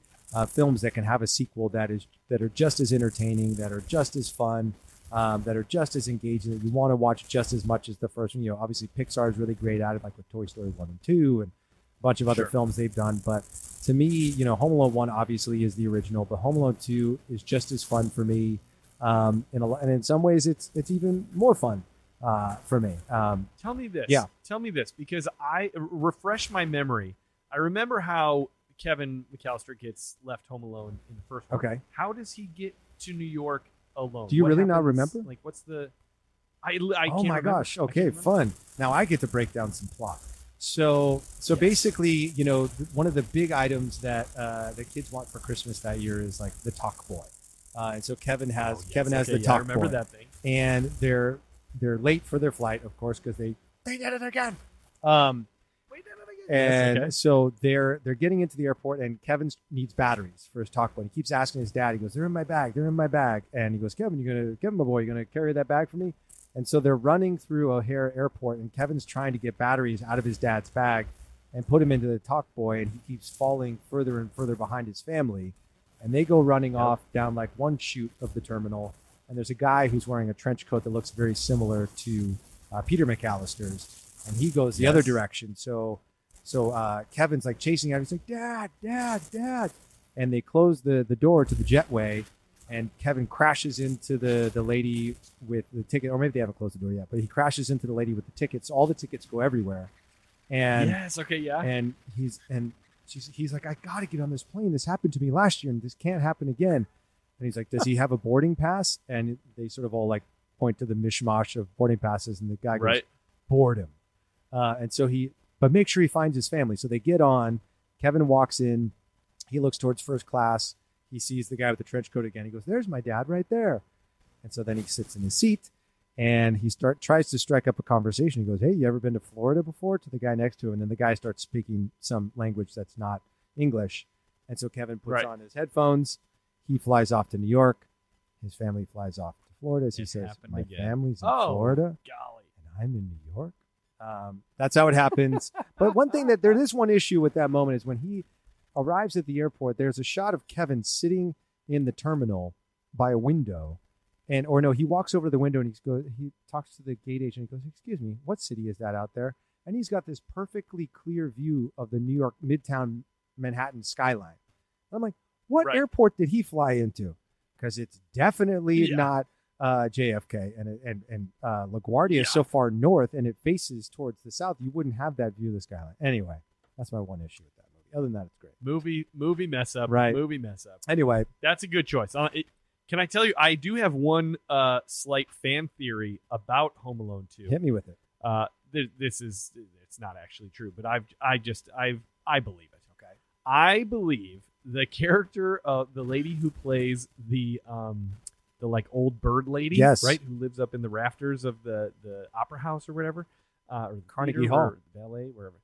films that can have a sequel that are just as entertaining, that are just as fun, that are just as engaging, that you want to watch just as much as the first one. Obviously Pixar is really great at it, like with Toy Story 1 and 2 and a bunch of other films they've done. But to me, Home Alone 1 obviously is the original, but Home Alone 2 is just as fun for me. And in some ways it's even more fun. For me. Tell me this, because I refresh my memory. I remember how Kevin McAllister gets left home alone in the first one. Okay. How does he get to New York alone? Do you what really happens? Not remember? Like, what's the... I oh, can't my remember. Gosh. Okay, fun. Now I get to break down some plot. So basically, one of the big items that the kids want for Christmas that year is like the Talk Boy. And so Kevin has the Talk Boy. I remember that thing. And They're late for their flight, of course, because they did it again. And so they're getting into the airport, and Kevin needs batteries for his Talk Boy. He keeps asking his dad. He goes, "They're in my bag." And he goes, "Kevin, my boy, you gonna carry that bag for me?" And so they're running through O'Hare Airport, and Kevin's trying to get batteries out of his dad's bag and put him into the Talk Boy, and he keeps falling further and further behind his family. And they go running off down one chute of the terminal. And there's a guy who's wearing a trench coat that looks very similar to Peter McAllister's, and he goes the other direction. So Kevin's chasing out. He's like, "Dad, Dad, Dad!" And they close the door to the jetway, and Kevin crashes into the lady with the ticket, or maybe they haven't closed the door yet, but he crashes into the lady with the tickets. All the tickets go everywhere. And yes, okay, yeah. And he's like, I got to get on this plane. This happened to me last year and this can't happen again. And he's like, does he have a boarding pass? And they sort of all like point to the mishmash of boarding passes, and the guy goes, right, boredom. And so but make sure he finds his family. So they get on, Kevin walks in, he looks towards first class. He sees the guy with the trench coat again. He goes, there's my dad right there. And so then he sits in his seat and he tries to strike up a conversation. He goes, hey, you ever been to Florida before? To the guy next to him. And then the guy starts speaking some language that's not English. And so Kevin puts on his headphones. He flies off to New York. His family flies off to Florida. As he says, my family's in Florida. Golly. And I'm in New York. That's how it happens. But one thing that there is one issue with that moment is when he arrives at the airport, there's a shot of Kevin sitting in the terminal by a window. He walks over to the window and he talks to the gate agent. He goes, excuse me, what city is that out there? And he's got this perfectly clear view of the New York Midtown Manhattan skyline. And I'm like, what airport did he fly into? Because it's definitely not JFK and LaGuardia is so far north and it faces towards the south. You wouldn't have that view of the skyline. Anyway, that's my one issue with that. Other than that, it's great. Movie mess up. Right. Movie mess up. Anyway. That's a good choice. Can I tell you, I do have one slight fan theory about Home Alone 2. Hit me with it. It's not actually true, but I believe it. Okay. I believe the character of the lady who plays the like old bird lady, yes, right, who lives up in the rafters of the opera house or whatever, or Carnegie Hall, or the ballet, wherever.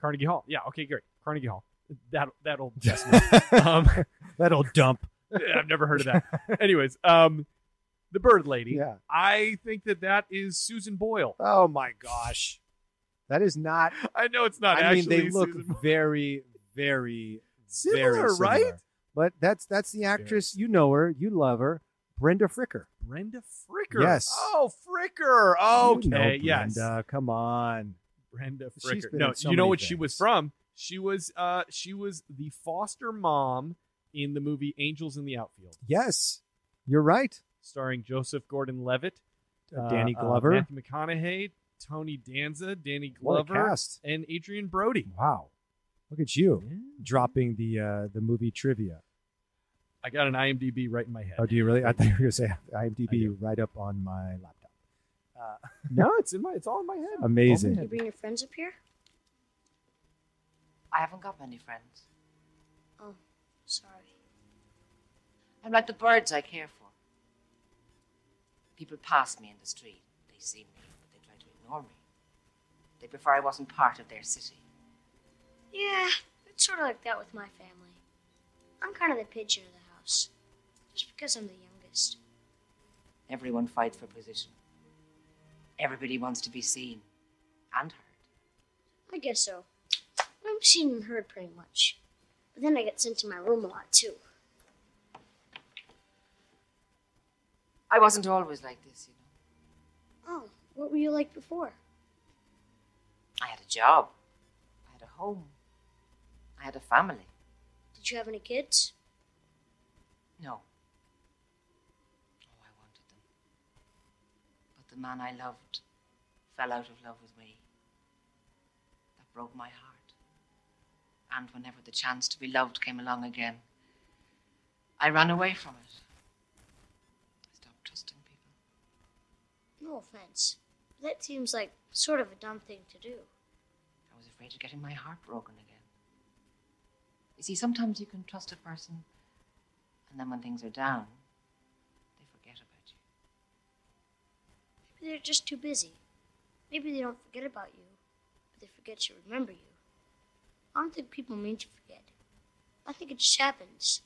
Carnegie Hall. Yeah. Okay. Great. Carnegie Hall. That old chestnut. That old dump. I've never heard of that. Anyways, the bird lady. Yeah. I think that is Susan Boyle. Oh my gosh, that is not. I know it's not. They look very, very similar, very similar, right? But that's the actress. You know her. You love her. Brenda Fricker. Brenda Fricker. Yes. Oh, Fricker. Okay. You know Brenda. Yes. Come on. Brenda Fricker. No, so you know what things. She was from? She was the foster mom in the movie Angels in the Outfield. Yes, you're right. Starring Joseph Gordon-Levitt, Danny Glover, Matthew McConaughey, Tony Danza, Danny Glover, and Adrian Brody. Wow, look at you dropping the movie trivia. I got an IMDb right in my head. Oh, do you really? I thought you were gonna say IMDb right up on my laptop. No, it's all in my head. Amazing. Did you bring your friends up here? I haven't got many friends. Oh, sorry. I'm like the birds I care for. People pass me in the street. They see me, but they try to ignore me. They prefer I wasn't part of their city. Yeah, it's sort of like that with my family. I'm kind of the pigeon of the house, just because I'm the youngest. Everyone fights for position. Everybody wants to be seen and heard. I guess so. I'm seen and heard pretty much. But then I get sent to my room a lot, too. I wasn't always like this, you know. Oh, what were you like before? I had a job. I had a home. I had a family. Did you have any kids? No. Oh, I wanted them. But the man I loved fell out of love with me. That broke my heart. And whenever the chance to be loved came along again, I ran away from it. I stopped trusting people. No offense, but that seems like sort of a dumb thing to do. I was afraid of getting my heart broken again. You see, sometimes you can trust a person, and then when things are down, they forget about you. Maybe they're just too busy. Maybe they don't forget about you, but they forget to remember you. I don't think people mean to forget. I think it just happens.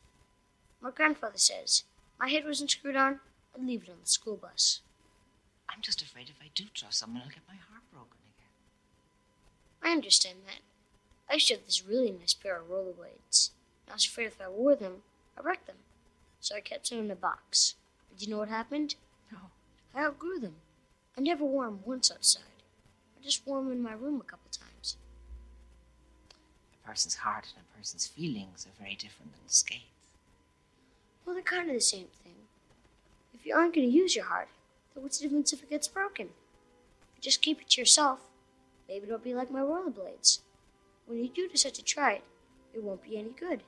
My grandfather says, my head wasn't screwed on, I'd leave it on the school bus. I'm just afraid if I do trust someone, I'll get my heart broken again. I understand that. I used to have this really nice pair of rollerblades. I was afraid if I wore them, I'd wreck them. So I kept them in a box. But you know what happened? No. I outgrew them. I never wore them once outside. I just wore them in my room a couple times. A person's heart and a person's feelings are very different than skates. Well, they're kind of the same thing. you aren't going to use your heart, then what's the difference if it gets broken? If you just keep it to yourself, maybe it'll be like my rollerblades. When you do decide to try it, it won't be any good.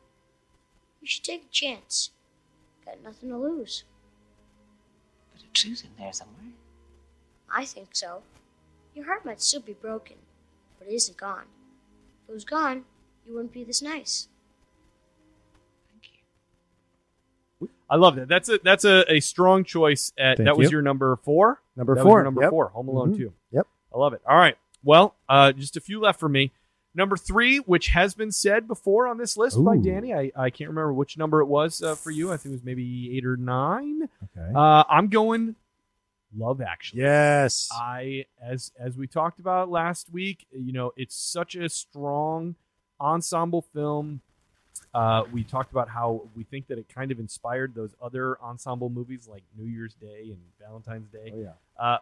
You should take a chance. Got nothing to lose. But the truth's in there somewhere. I think so. Your heart might still be broken, but it isn't gone. If it was gone, you wouldn't be this nice. Thank you. I love that. That's a strong choice. Was your number four? Number four. Number four, Home Alone 2. Yep. I love it. All right. Well, just a few left for me. Number three, which has been said before on this list by Danny. I can't remember which number it was for you. I think it was maybe 8 or 9. Okay. I'm going Love Actually. Yes. As we talked about last week, you know, it's such a strong ensemble film. We talked about how we think that it kind of inspired those other ensemble movies like New Year's Day and Valentine's Day. Oh, yeah.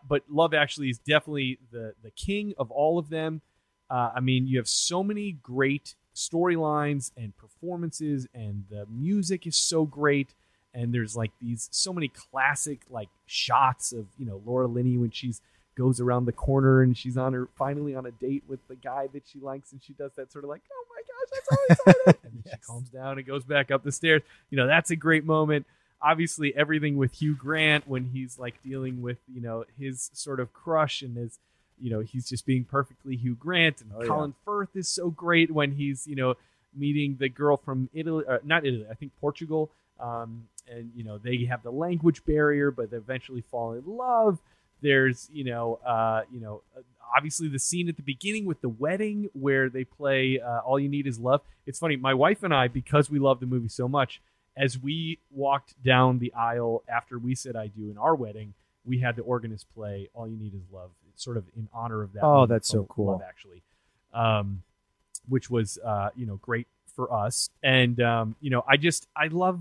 But Love Actually is definitely the king of all of them. I mean, you have so many great storylines and performances, and the music is so great. And there's like these so many classic like shots of, you know, Laura Linney when she goes around the corner and she's finally on a date with the guy that she likes, and she does that sort of like, oh my gosh, I'm so excited. And then she calms down and goes back up the stairs. You know, that's a great moment. Obviously, everything with Hugh Grant when he's like dealing with, you know, his sort of crush and his, you know, he's just being perfectly Hugh Grant. And Colin Firth is so great when he's, you know, meeting the girl from Portugal. And, you know, they have the language barrier, but they eventually fall in love. There's, you know, obviously the scene at the beginning with the wedding where they play All You Need Is Love. It's funny. My wife and I, because we love the movie so much, as we walked down the aisle after we said I do in our wedding, we had the organist play All You Need Is Love, sort of in honor of that. Oh, that's so cool. Love Actually, which was, you know, great for us. And, you know, I love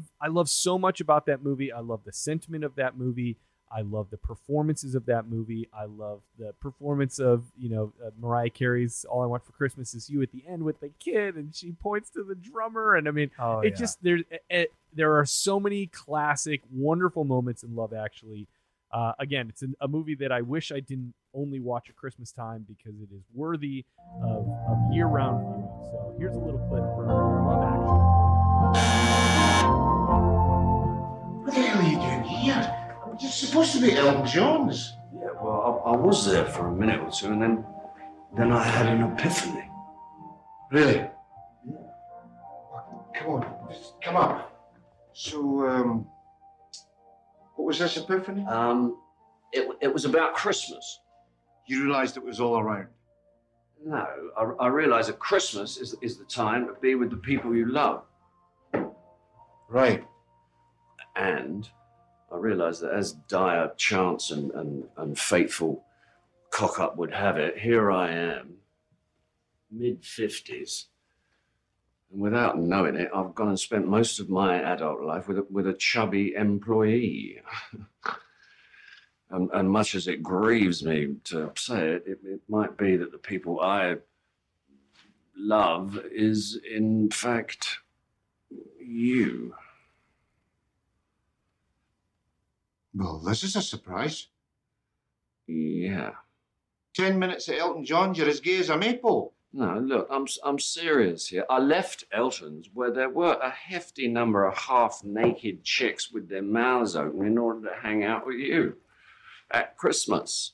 so much about that movie. I love the sentiment of that movie. I love the performances of that movie. I love the performance of, you know, Mariah Carey's All I Want for Christmas Is You at the end with the kid, and she points to the drummer. And I mean, there are so many classic, wonderful moments in Love Actually. Again, it's a movie that I wish I didn't only watch at Christmas time, because it is worthy of year-round viewing. So here's a little clip from Love Actually. What the hell are you doing here? I'm just supposed to be Elton John's. Yeah, well, I was there for a minute or two, and then I had an epiphany. Really? Yeah. Come on, just come up. So, what was this epiphany? It was about Christmas. You realized it was all around? No, I realized that Christmas is the time to be with the people you love. Right. And I realized that as dire chance and fateful cock-up would have it, here I am, mid-50s. And without knowing it, I've gone and spent most of my adult life with a chubby employee. and much as it grieves me to say it, it might be that the people I love is, in fact, you. Well, this is a surprise. Yeah. 10 minutes at Elton John's, you're as gay as a maypole. No, look, I'm serious here. I left Elton's where there were a hefty number of half-naked chicks with their mouths open in order to hang out with you at Christmas.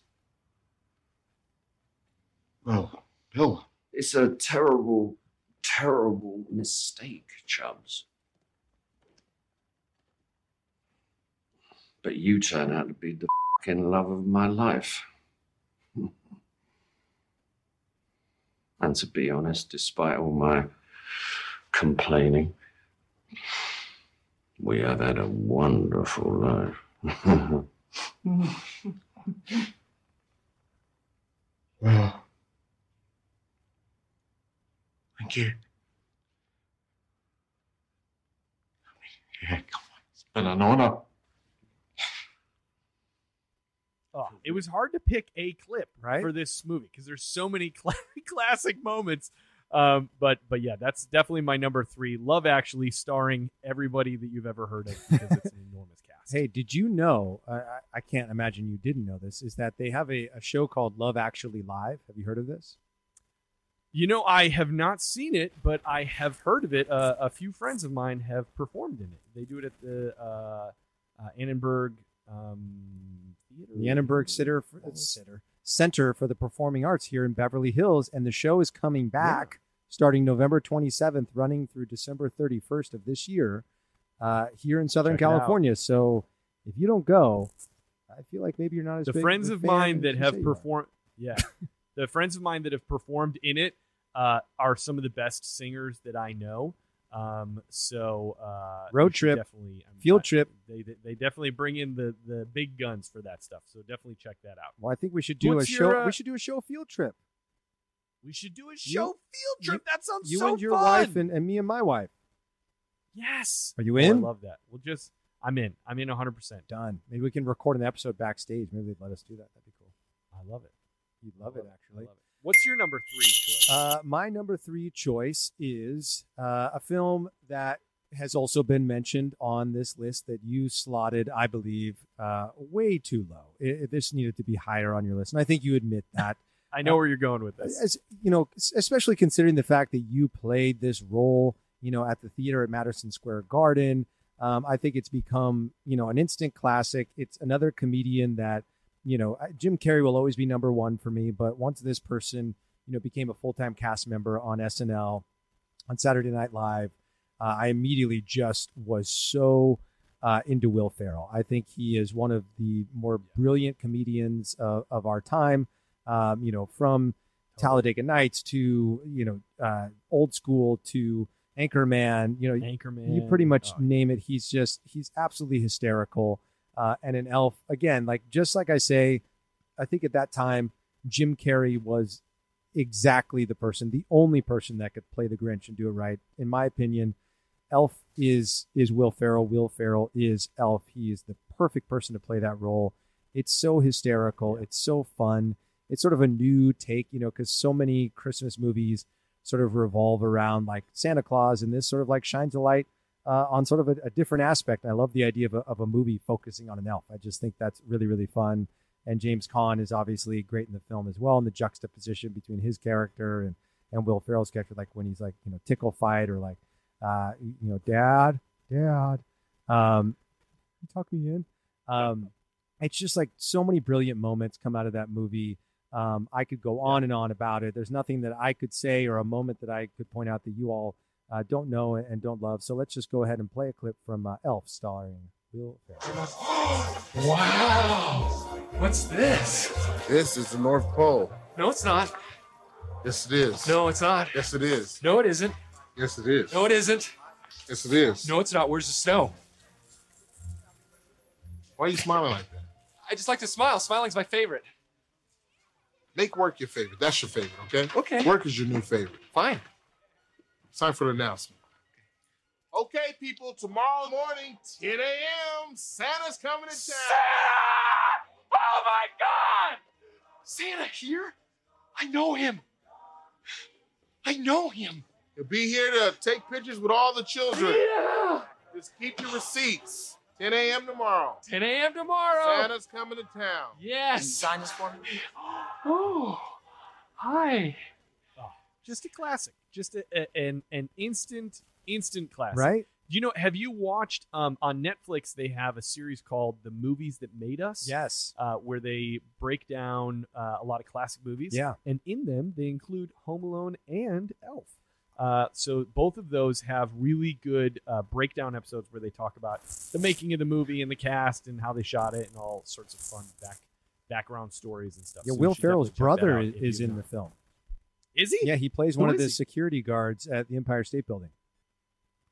Well, Bill. It's a terrible, terrible mistake, Chubbs. But you turn out to be the fucking love of my life. And to be honest, despite all my complaining, we have had a wonderful life. Well, thank you. Yeah, come on. It's been an honor. Oh, it was hard to pick a clip for this movie because there's so many classic moments. But yeah, that's definitely my number 3, Love Actually, starring everybody that you've ever heard of, because it's an enormous cast. Hey, did you know, I can't imagine you didn't know this, is that they have a show called Love Actually Live. Have you heard of this? You know, I have not seen it, but I have heard of it. A few friends of mine have performed in it. They do it at the Annenberg Theater. The Annenberg Center for the Performing Arts here in Beverly Hills. And the show is coming back starting November 27th, running through December 31st of this year here in Southern California. So if you don't go, I feel like maybe you're not as big. The friends of mine that have performed. Yeah. The friends of mine that have performed in it are some of the best singers that I know. Road trip, definitely, field trip. They definitely bring in the big guns for that stuff. So definitely check that out. Well, I think we should do we should do a show field trip. We should do a show field trip. That sounds so fun. You and your wife and me and my wife. Yes. Are you in? I love that. I'm in. I'm in 100%. Done. Maybe we can record an episode backstage. Maybe they'd let us do that. That'd be cool. I love it. You'd love it, actually. Love it. What's your number three choice? My number three choice is a film that has also been mentioned on this list that you slotted, I believe, way too low. This needed to be higher on your list, and I think you admit that. I know where you're going with this. As, you know, especially considering the fact that you played this role, you know, at the theater at Madison Square Garden. I think it's become, you know, an instant classic. It's another comedian that, you know, Jim Carrey will always be number one for me. But once this person, you know, became a full-time cast member on SNL, on Saturday Night Live, I immediately just was so into Will Ferrell. I think he is one of the more brilliant comedians of our time, you know, from Talladega Nights to, you know, Old School to Anchorman. You know, Anchorman. You pretty much name it. He's absolutely hysterical. And an Elf, again, like I say, I think at that time, Jim Carrey was exactly the person, the only person that could play the Grinch and do it right. In my opinion, Elf is Will Ferrell. Will Ferrell is Elf. He is the perfect person to play that role. It's so hysterical. It's so fun. It's sort of a new take, you know, because so many Christmas movies sort of revolve around like Santa Claus, and this sort of like shines a light on sort of a different aspect. I love the idea of a movie focusing on an elf. I just think that's really, really fun. And James Caan is obviously great in the film as well. And the juxtaposition between his character and Will Ferrell's character, like when he's like, you know, tickle fight or like, you know, dad, you talk me in. It's just like so many brilliant moments come out of that movie. I could go on and on about it. There's nothing that I could say or a moment that I could point out that you all don't know and don't love. So let's just go ahead and play a clip from Elf starring Will Ferrell. Wow! What's this? This is the North Pole. No, it's not. Yes, it is. No, it's not. Yes, it is. No, it isn't. Yes, it is. No, it isn't. Yes, it is. No, it's not. Where's the snow? Why are you smiling like that? I just like to smile. Smiling's my favorite. Make work your favorite. That's your favorite, okay? Okay. Work is your new favorite. Fine. It's time for the announcement. Okay, people, tomorrow morning, 10 a.m., Santa's coming to town. Santa! Oh, my God! Santa here? I know him. He'll be here to take pictures with all the children. Yeah! Just keep your receipts. 10 a.m. tomorrow. Santa's coming to town. Yes. Can you sign this for me? Oh, hi. Oh, just a classic. Just an instant classic. Right? You know, have you watched on Netflix, they have a series called The Movies That Made Us. Yes. Where they break down a lot of classic movies. Yeah. And in them, they include Home Alone and Elf. So both of those have really good breakdown episodes where they talk about the making of the movie and the cast and how they shot it and all sorts of fun background stories and stuff. Yeah, so Will Ferrell's brother is in the film. Is he? Yeah, he plays one of the security guards at the Empire State Building.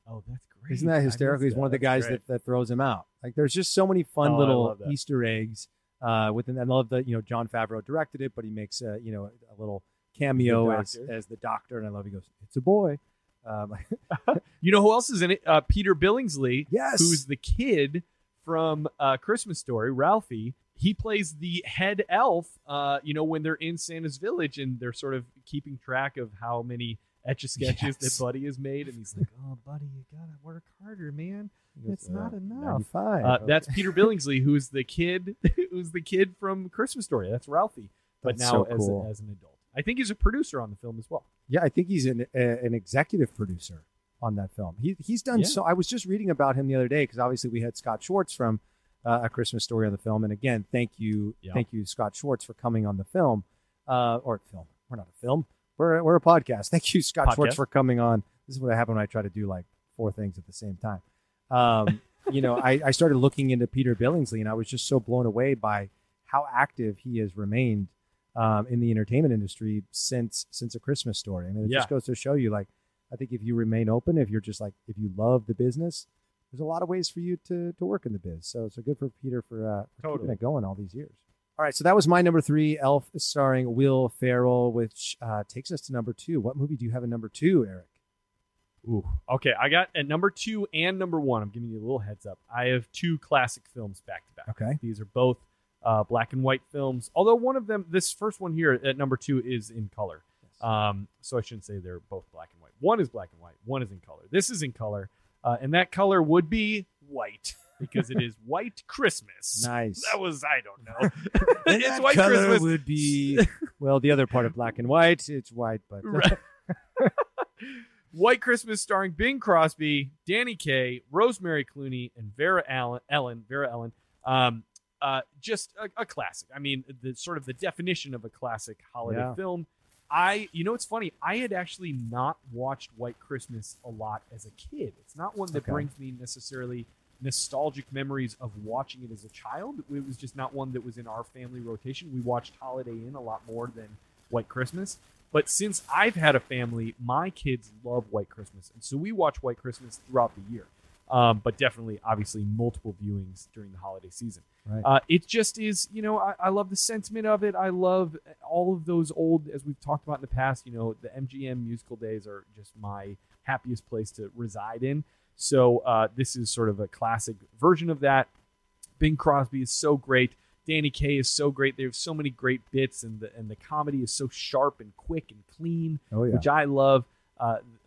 Oh, that's great. Isn't that hysterical? He's one of the guys that throws him out. Like, there's just so many fun little Easter eggs within that. I love that, you know, Jon Favreau directed it, but he makes, you know, a little cameo as the doctor. And I love, he goes, it's a boy. You know who else is in it? Peter Billingsley. Yes. Who's the kid from A Christmas Story, Ralphie. He plays the head elf, you know, when they're in Santa's village and they're sort of keeping track of how many etch-a-sketches that Buddy has made. And he's like, oh, Buddy, you got to work harder, man. It's not enough. Okay. That's Peter Billingsley, who's the kid from Christmas Story. That's Ralphie, but that's now so cool. as an adult. I think he's a producer on the film as well. Yeah, I think he's an executive producer on that film. He's done so. I was just reading about him the other day because obviously we had Scott Schwartz from A Christmas Story on the film, and again, thank you, Scott Schwartz, for coming on the film. We're not a film. We're a podcast. Thank you, Scott Schwartz, for coming on. This is what happened when I try to do like four things at the same time. I started looking into Peter Billingsley, and I was just so blown away by how active he has remained in the entertainment industry since A Christmas Story. I mean, it just goes to show you, like, I think if you remain open, if you're just like, if you love the business, there's a lot of ways for you to work in the biz. So good for Peter for keeping it going all these years. All right, so that was my number 3, Elf, starring Will Ferrell, which takes us to number 2. What movie do you have in number 2, Eric? Ooh, okay, I got at number 2 and number 1. I'm giving you a little heads up. I have 2 classic films back to back. Okay, these are both black and white films. Although one of them, this first one here at number 2, is in color. Yes. So I shouldn't say they're both black and white. One is black and white. One is in color. This is in color, and that color would be white. Because it is White Christmas. Nice. That was, I don't know. And it's that White color Christmas would be, well, the other part of black and white. It's white, but White Christmas, starring Bing Crosby, Danny Kaye, Rosemary Clooney, and Vera Ellen. Just a classic. I mean, the sort of the definition of a classic holiday film. It's funny. I had actually not watched White Christmas a lot as a kid. It's not one that brings me necessarily nostalgic memories of watching it as a child. It was just not one that was in our family rotation. We watched Holiday Inn a lot more than White Christmas. But since I've had a family, my kids love White Christmas. And so we watch White Christmas throughout the year. But definitely, obviously, multiple viewings during the holiday season. Right. It just is, I love the sentiment of it. I love all of those old, as we've talked about in the past, the MGM musical days are just my happiest place to reside in. So this is sort of a classic version of that. Bing Crosby is so great. Danny Kaye is so great. They have so many great bits, and the comedy is so sharp and quick and clean, which I love.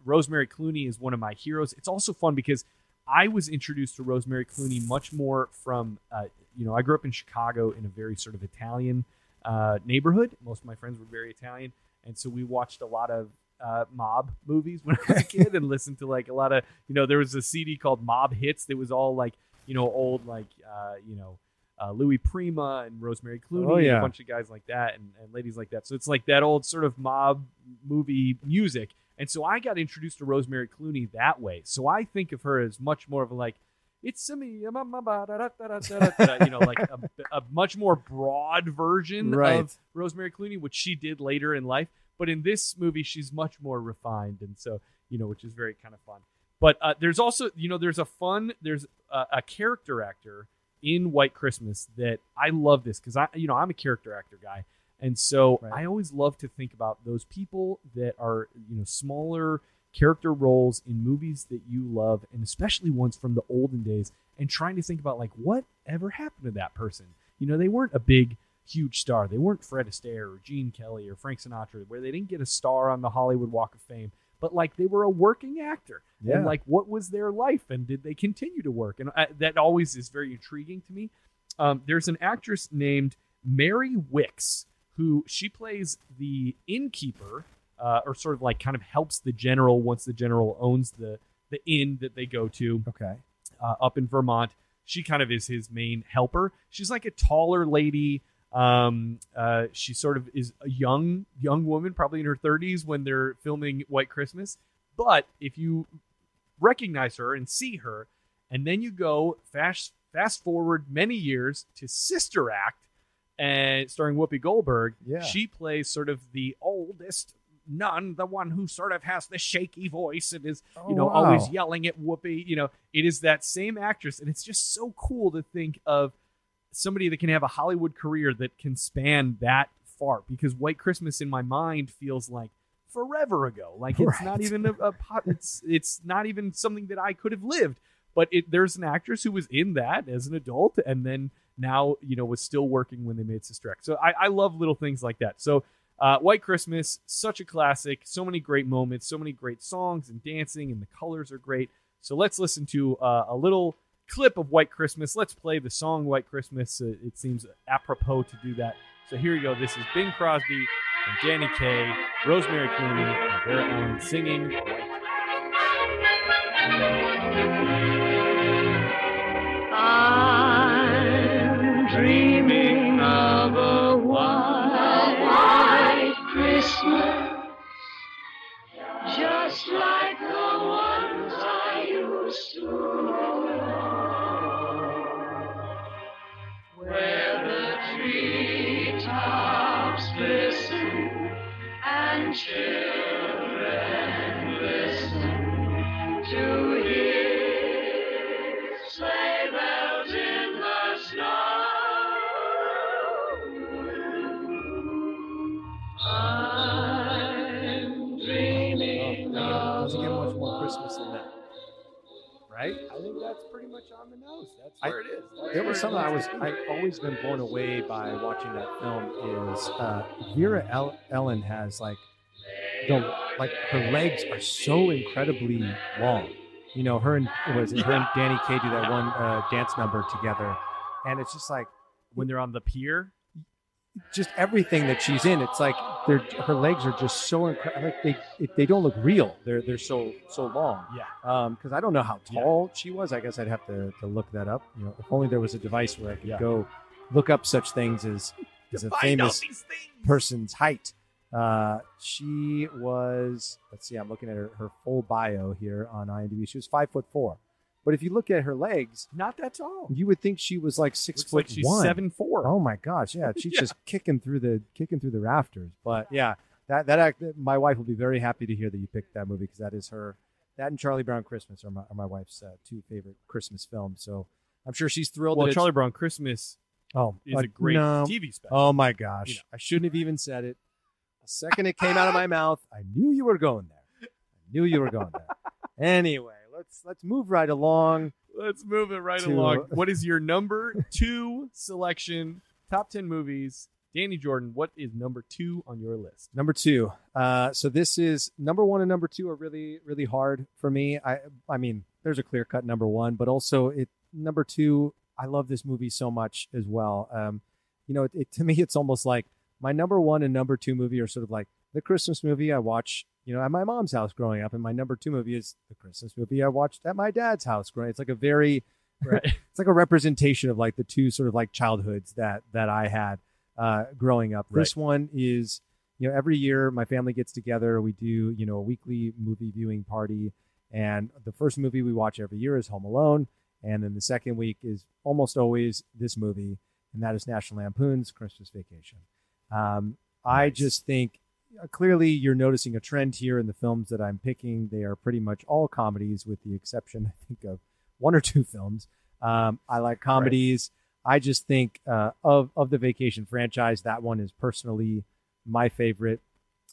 Rosemary Clooney is one of my heroes. It's also fun because I was introduced to Rosemary Clooney much more from, I grew up in Chicago in a very sort of Italian neighborhood. Most of my friends were very Italian, and so we watched a lot of mob movies when I was a kid and listened to like a lot of, there was a CD called Mob Hits that was all like, old, like, Louis Prima and Rosemary Clooney and a bunch of guys like that and ladies like that. So it's like that old sort of mob movie music. And so I got introduced to Rosemary Clooney that way. So I think of her as much more of a, like, it's me, like a much more broad version of Rosemary Clooney, which she did later in life. But in this movie, she's much more refined. And so, which is very kind of fun. But there's also, there's a character actor in White Christmas that I love this because, I'm a character actor guy. And so I always love to think about those people that are, smaller character roles in movies that you love, and especially ones from the olden days, and trying to think about, like, whatever happened to that person? They weren't a big, huge star. They weren't Fred Astaire or Gene Kelly or Frank Sinatra, where they didn't get a star on the Hollywood Walk of Fame, but like they were a working actor. Yeah. And like, what was their life, and did they continue to work? And that always is very intriguing to me. There's an actress named Mary Wicks who she plays the innkeeper, or sort of like kind of helps the general once the general owns the inn that they go to. Okay. Up in Vermont. She kind of is his main helper. She's like a taller lady. She sort of is a young woman, probably in her 30s when they're filming White Christmas. But if you recognize her and see her, and then you go fast forward many years to Sister Act, and starring Whoopi Goldberg, she plays sort of the oldest nun, the one who sort of has the shaky voice and is always yelling at Whoopi. It is that same actress, and it's just so cool to think of somebody that can have a Hollywood career that can span that far, because White Christmas in my mind feels like forever ago. Like it's not even it's not even something that I could have lived, but there's an actress who was in that as an adult. And then now, was still working when they made Sister Act. So I love little things like that. So White Christmas, such a classic, so many great moments, so many great songs and dancing, and the colors are great. So let's listen to a little clip of White Christmas. Let's play the song White Christmas. It seems apropos to do that. So here you go. This is Bing Crosby and Danny Kaye, Rosemary Clooney, and Vera Allen singing White Christmas. I'm dreaming of a white Christmas, just like the ones I used to know, where the treetops listen and children listen to hear sleigh bells in the snow. I'm dreaming of doesn't get much more Christmas than that, right? I think that's pretty much on the nose. That's where it is. There was something I've always been blown away by watching that film is Vera Ellen has her legs are so incredibly long. You know, her and Danny Kaye do that one dance number together, and it's just like when they're on the pier, just everything that she's in, it's like her legs are just so incredible. Like they don't look real. They're so long. Yeah. Because I don't know how tall she was. I guess I'd have to look that up. You know, if only there was a device where I could go look up such things as a famous person's height. She was. Let's see. I'm looking at her full bio here on IMDb. She was 5'4". But if you look at her legs, not that tall. You would think she was like 6 foot like she's one. 7'4". Oh my gosh, yeah, she's just kicking through the rafters. But yeah, that my wife will be very happy to hear that you picked that movie because that is her. That and Charlie Brown Christmas are my wife's two favorite Christmas films. So I'm sure she's thrilled. Well, Charlie Brown Christmas is a great TV special. Oh my gosh, I shouldn't have even said it. The second it came out of my mouth, I knew you were going there. Anyway. Let's move right along. What is your number 2 selection? Top 10 movies. Danny Jordan, what is number 2 on your list? Number 2. So this is number 1 and number 2 are really, really hard for me. I mean, there's a clear cut number 1, but also number 2. I love this movie so much as well. To me, it's almost like my number 1 and number 2 movie are sort of like the Christmas movie I watch, at my mom's house growing up, and my number 2 movie is the Christmas movie I watched at my dad's house growing up. It's like a very, it's like a representation of like the two sort of like childhoods that I had growing up. Right. This one is, every year my family gets together. We do, a weekly movie viewing party, and the first movie we watch every year is Home Alone, and then the second week is almost always this movie, and that is National Lampoon's Christmas Vacation. Nice. I just think. Clearly, you're noticing a trend here in the films that I'm picking. They are pretty much all comedies with the exception, I think, of one or two films. I like comedies. Right. I just think of the Vacation franchise, that one is personally my favorite.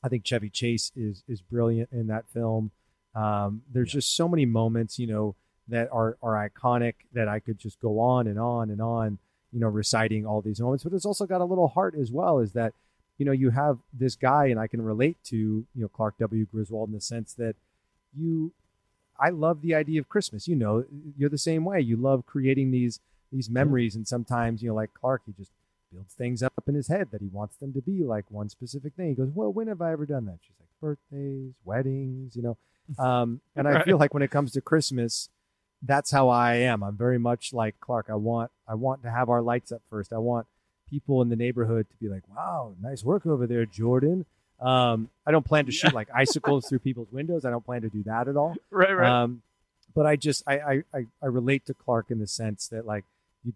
I think Chevy Chase is brilliant in that film. There's just so many moments, that are iconic that I could just go on and on and on, reciting all these moments. But it's also got a little heart as well, is that you have this guy, and I can relate to, Clark W. Griswold in the sense that I love the idea of Christmas. You're the same way. You love creating these memories. And sometimes, like Clark, he just builds things up in his head that he wants them to be like one specific thing. He goes, well, when have I ever done that? She's like, birthdays, weddings, and I feel like when it comes to Christmas, that's how I am. I'm very much like Clark. I want to have our lights up first. I want people in the neighborhood to be like, wow, nice work over there, Jordan. I don't plan to shoot like icicles through people's windows. I don't plan to do that at all. Right. But I relate to Clark in the sense that like you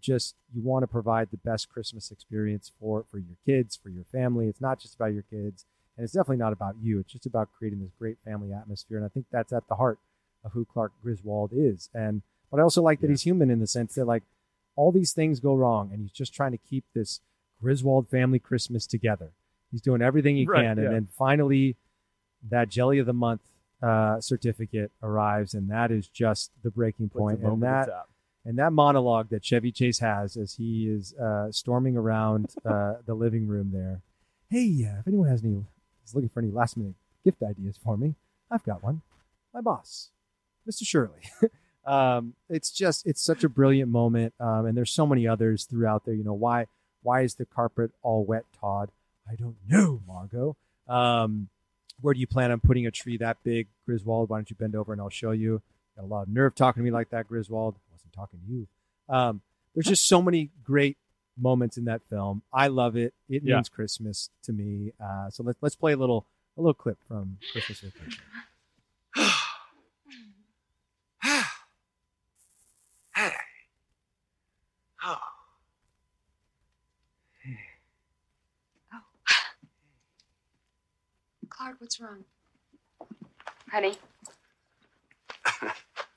want to provide the best Christmas experience for your kids, for your family. It's not just about your kids, and it's definitely not about you. It's just about creating this great family atmosphere. And I think that's at the heart of who Clark Griswold is. And but I also like that he's human in the sense that like all these things go wrong, and he's just trying to keep this Griswold family Christmas together. He's doing everything he can, and then finally that Jelly of the Month certificate arrives, and that is just the breaking point. And that monologue that Chevy Chase has as he is storming around the living room there. Hey, if anyone is looking for any last minute gift ideas for me, I've got one. My boss, Mr. Shirley. It's just, it's such a brilliant moment. And there's so many others throughout there. You know, why is the carpet all wet, Todd? I don't know, Margot. Where do you plan on putting a tree that big, Griswold? Why don't you bend over and I'll show you? Got a lot of nerve talking to me like that, Griswold. I wasn't talking to you. There's just so many great moments in that film. I love it. It means Christmas to me. So let's play a little clip from Christmas Vacation. Hey. Oh. Oh. Clark, what's wrong? Honey.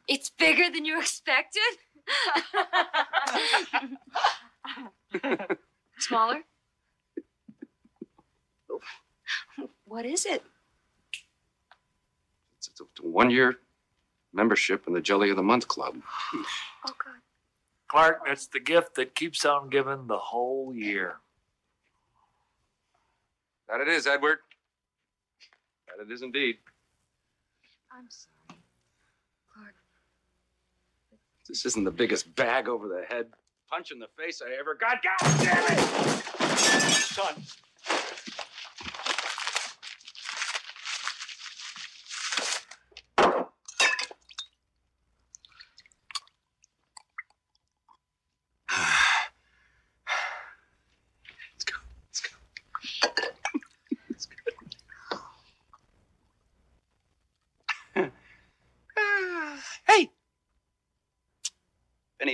It's bigger than you expected? Smaller? What is it? It's a one-year membership in the Jelly of the Month Club. Oh, God. Clark, that's the gift that keeps on giving the whole year. That it is, Edward. That it is indeed. I'm sorry, Clark. This isn't the biggest bag over the head punch in the face I ever got. God damn it! Son. Any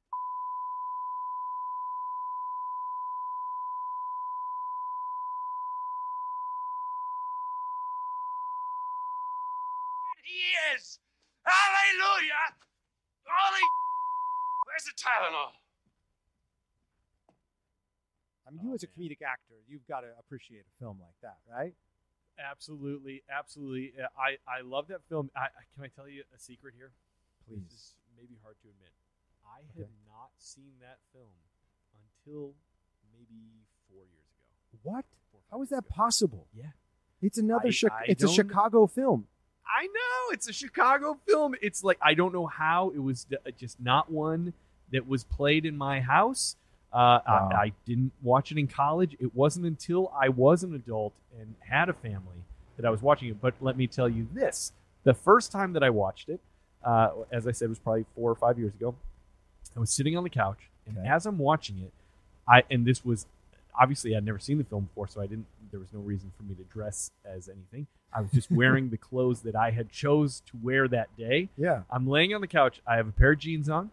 He is! Hallelujah! Holy! Where's the Tylenol? I mean, you as a comedic actor, you've got to appreciate a film like that, right? Absolutely, absolutely. I love that film. Can I tell you a secret here? Please. This is maybe hard to admit. I have not seen that film until maybe 4 years ago. What? How is that possible? Yeah. It's another. It's a Chicago film. I know, it's a Chicago film. It's like, I don't know how. It was just not one that was played in my house. Wow. I didn't watch it in college. It wasn't until I was an adult and had a family that I was watching it. But let me tell you this. The first time that I watched it, as I said, was probably 4 or 5 years ago. I was sitting on the couch, and as I'm watching it, and this was... Obviously, I'd never seen the film before, so there was no reason for me to dress as anything. I was just wearing the clothes that I had chose to wear that day. Yeah. I'm laying on the couch. I have a pair of jeans on.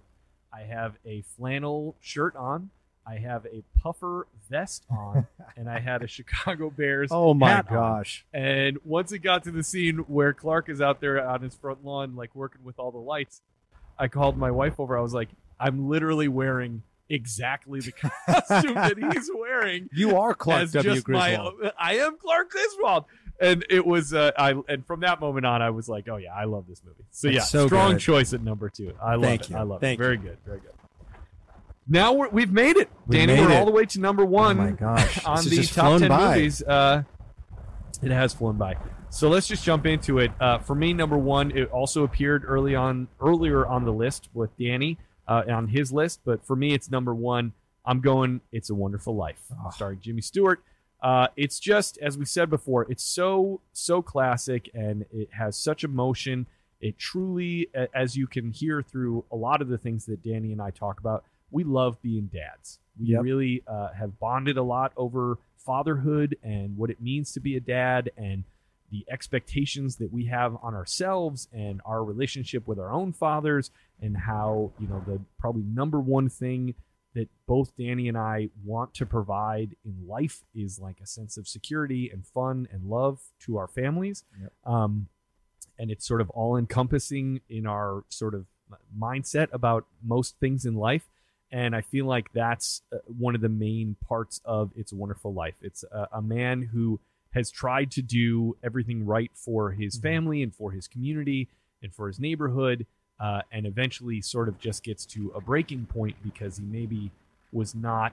I have a flannel shirt on. I have a puffer vest on. And I had a Chicago Bears hat. Oh, my gosh. On. And once it got to the scene where Clark is out there on his front lawn, like working with all the lights, I called my wife over. I was like, I'm literally wearing... exactly the costume that he's wearing. You are Clark W. Griswold. I am Clark Griswold. And it was and from that moment on I was like, oh yeah, I love this movie. So yeah, so strong good. Choice at number 2. Thank you. I love it. Very good. Very good. Now we've made it. Danny, we're all the way to number 1. Oh my gosh. On the top 10 movies. It has flown by. So let's just jump into it. For me, number 1, it also appeared earlier on the list with Danny. On his list, but for me, it's number 1. I'm going It's a Wonderful Life, starring Jimmy Stewart. It's just, as we said before, it's so classic, and it has such emotion. It truly, as you can hear through a lot of the things that Danny and I talk about, we love being dads. We really have bonded a lot over fatherhood and what it means to be a dad and the expectations that we have on ourselves and our relationship with our own fathers, and how, you know, the probably number one thing that both Danny and I want to provide in life is like a sense of security and fun and love to our families. And it's sort of all encompassing in our sort of mindset about most things in life. And I feel like that's one of the main parts of It's a Wonderful Life. It's a man who has tried to do everything right for his family and for his community and for his neighborhood, and eventually sort of just gets to a breaking point because he maybe was not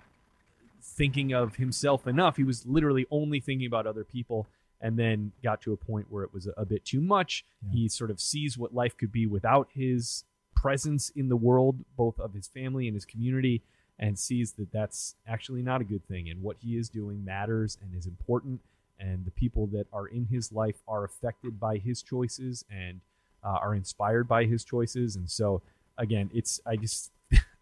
thinking of himself enough. He was literally only thinking about other people, and then got to a point where it was a bit too much. Yeah. He sort of sees what life could be without his presence in the world, both of his family and his community, and sees that that's actually not a good thing, and what he is doing matters and is important, and the people that are in his life are affected by his choices and are inspired by his choices. And so again,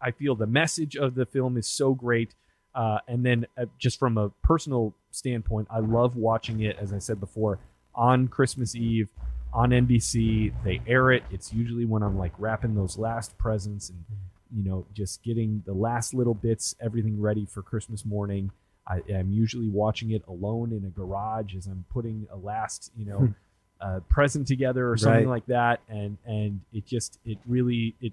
I feel the message of the film is so great. And then just from a personal standpoint, I love watching it, as I said before, on Christmas Eve on NBC. They air it. It's usually when I'm like wrapping those last presents and, you know, just getting the last little bits, everything ready for Christmas morning. I am usually watching it alone in a garage as I'm putting a last, you know, present together or something like that. And it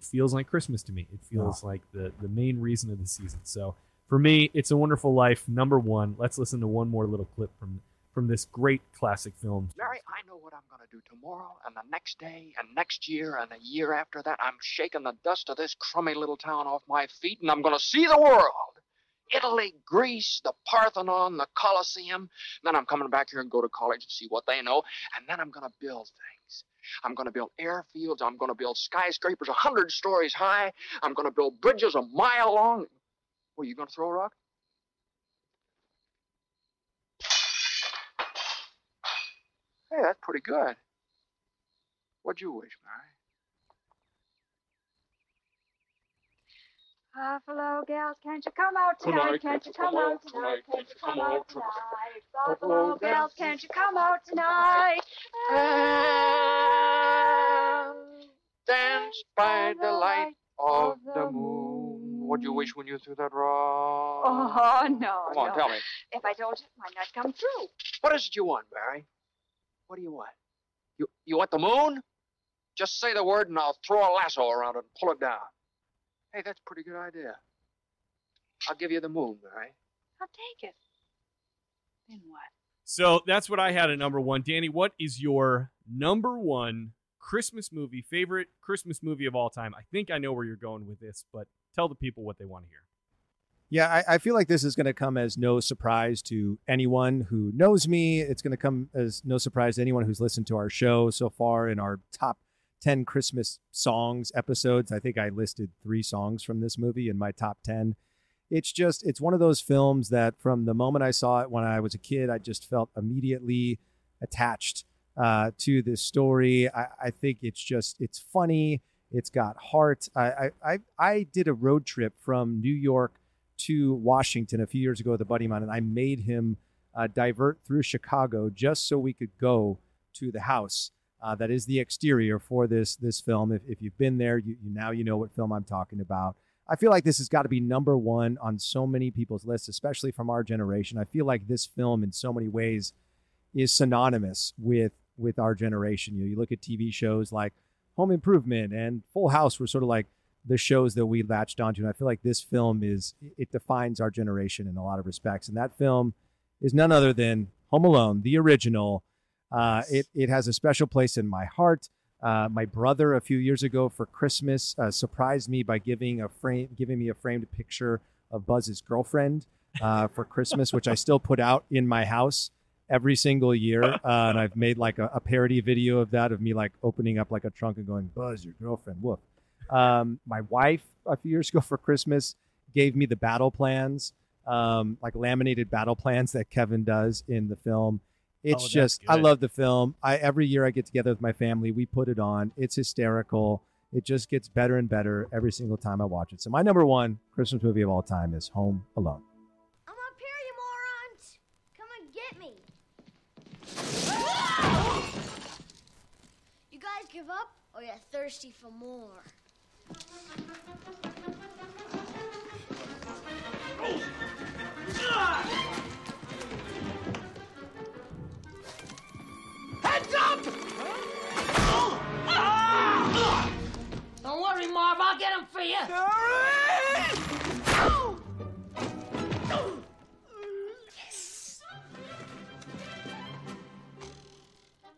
feels like Christmas to me. It feels like the main reason of the season. So for me, It's a Wonderful Life, number one. Let's listen to one more little clip from this great classic film. Larry, I know what I'm going to do tomorrow and the next day and next year and the year after that. I'm shaking the dust of this crummy little town off my feet, and I'm going to see the world. Italy, Greece, the Parthenon, the Colosseum. Then I'm coming back here and go to college and see what they know. And then I'm going to build things. I'm going to build airfields. I'm going to build skyscrapers 100 stories high. I'm going to build bridges a mile long. Well, you going to throw a rock? Hey, that's pretty good. What'd you wish, Mary? Buffalo gals, can't you come out tonight? Can't you come out tonight? Can't you come out tonight? Buffalo gals, can't you come out tonight? And dance by the light of the moon. What'd you wish when you threw that rock? Oh, no. Come on, tell me. If I told you, it might not come true. What is it you want, Mary? What do you want? You want the moon? Just say the word and I'll throw a lasso around it and pull it down. Hey, that's a pretty good idea. I'll give you the moon, Mary. I'll take it. Then what? So that's what I had at number one. Danny, what is your number one Christmas movie, favorite Christmas movie of all time? I think I know where you're going with this, but tell the people what they want to hear. Yeah, I feel like this is going to come as no surprise to anyone who knows me. It's going to come as no surprise to anyone who's listened to our show so far in our top 10 Christmas songs episodes. I think I listed 3 songs from this movie in my top 10. It's one of those films that from the moment I saw it when I was a kid, I just felt immediately attached to this story. I think it's funny. It's got heart. I did a road trip from New York to Washington a few years ago with a buddy of mine, and I made him divert through Chicago just so we could go to the house that is the exterior for this film. If you've been there, you know what film I'm talking about. I feel like this has got to be number one on so many people's lists, especially from our generation. I feel like this film in so many ways is synonymous with our generation. You look at TV shows like Home Improvement and Full House were sort of like the shows that we latched onto. And I feel like this film it defines our generation in a lot of respects. And that film is none other than Home Alone, the original. It has a special place in my heart. My brother a few years ago for Christmas surprised me by giving me a framed picture of Buzz's girlfriend for Christmas, which I still put out in my house every single year. And I've made like a parody video of that, of me like opening up like a trunk and going, "Buzz, your girlfriend, whoop." My wife a few years ago for Christmas gave me the battle plans, like laminated battle plans that Kevin does in the film. It's just, good. I love the film. Every year I get together with my family. We put it on. It's hysterical. It just gets better and better every single time I watch it. So my number one Christmas movie of all time is Home Alone. I'm up here, you morons. Come and get me. You guys give up or you're thirsty for more? Oh. Ah! Don't worry, Mom.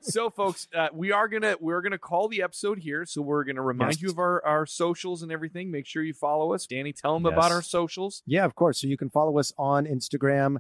So, folks, we're gonna call the episode here. So we're gonna remind you of our socials and everything. Make sure you follow us. Danny, tell them about our socials. Yeah, of course. So you can follow us on Instagram,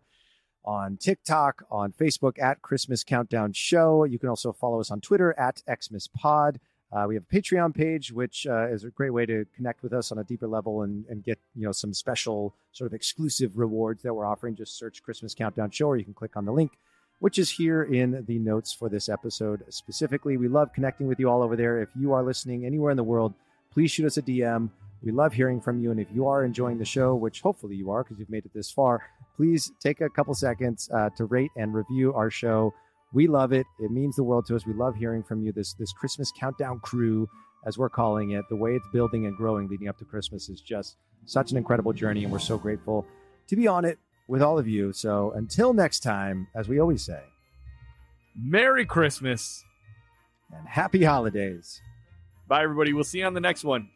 on TikTok, on Facebook at Christmas Countdown Show. You can also follow us on Twitter at Xmas Pod. We have a Patreon page, which is a great way to connect with us on a deeper level and get, you know, some special sort of exclusive rewards that we're offering. Just search Christmas Countdown Show, or you can click on the link, which is here in the notes for this episode specifically. We love connecting with you all over there. If you are listening anywhere in the world, please shoot us a DM. We love hearing from you. And if you are enjoying the show, which hopefully you are because you've made it this far, please take a couple seconds to rate and review our show. We love it. It means the world to us. We love hearing from you. This Christmas Countdown crew, as we're calling it, the way it's building and growing leading up to Christmas is just such an incredible journey. And we're so grateful to be on it with all of you. So until next time, as we always say, Merry Christmas and Happy Holidays. Bye, everybody. We'll see you on the next one.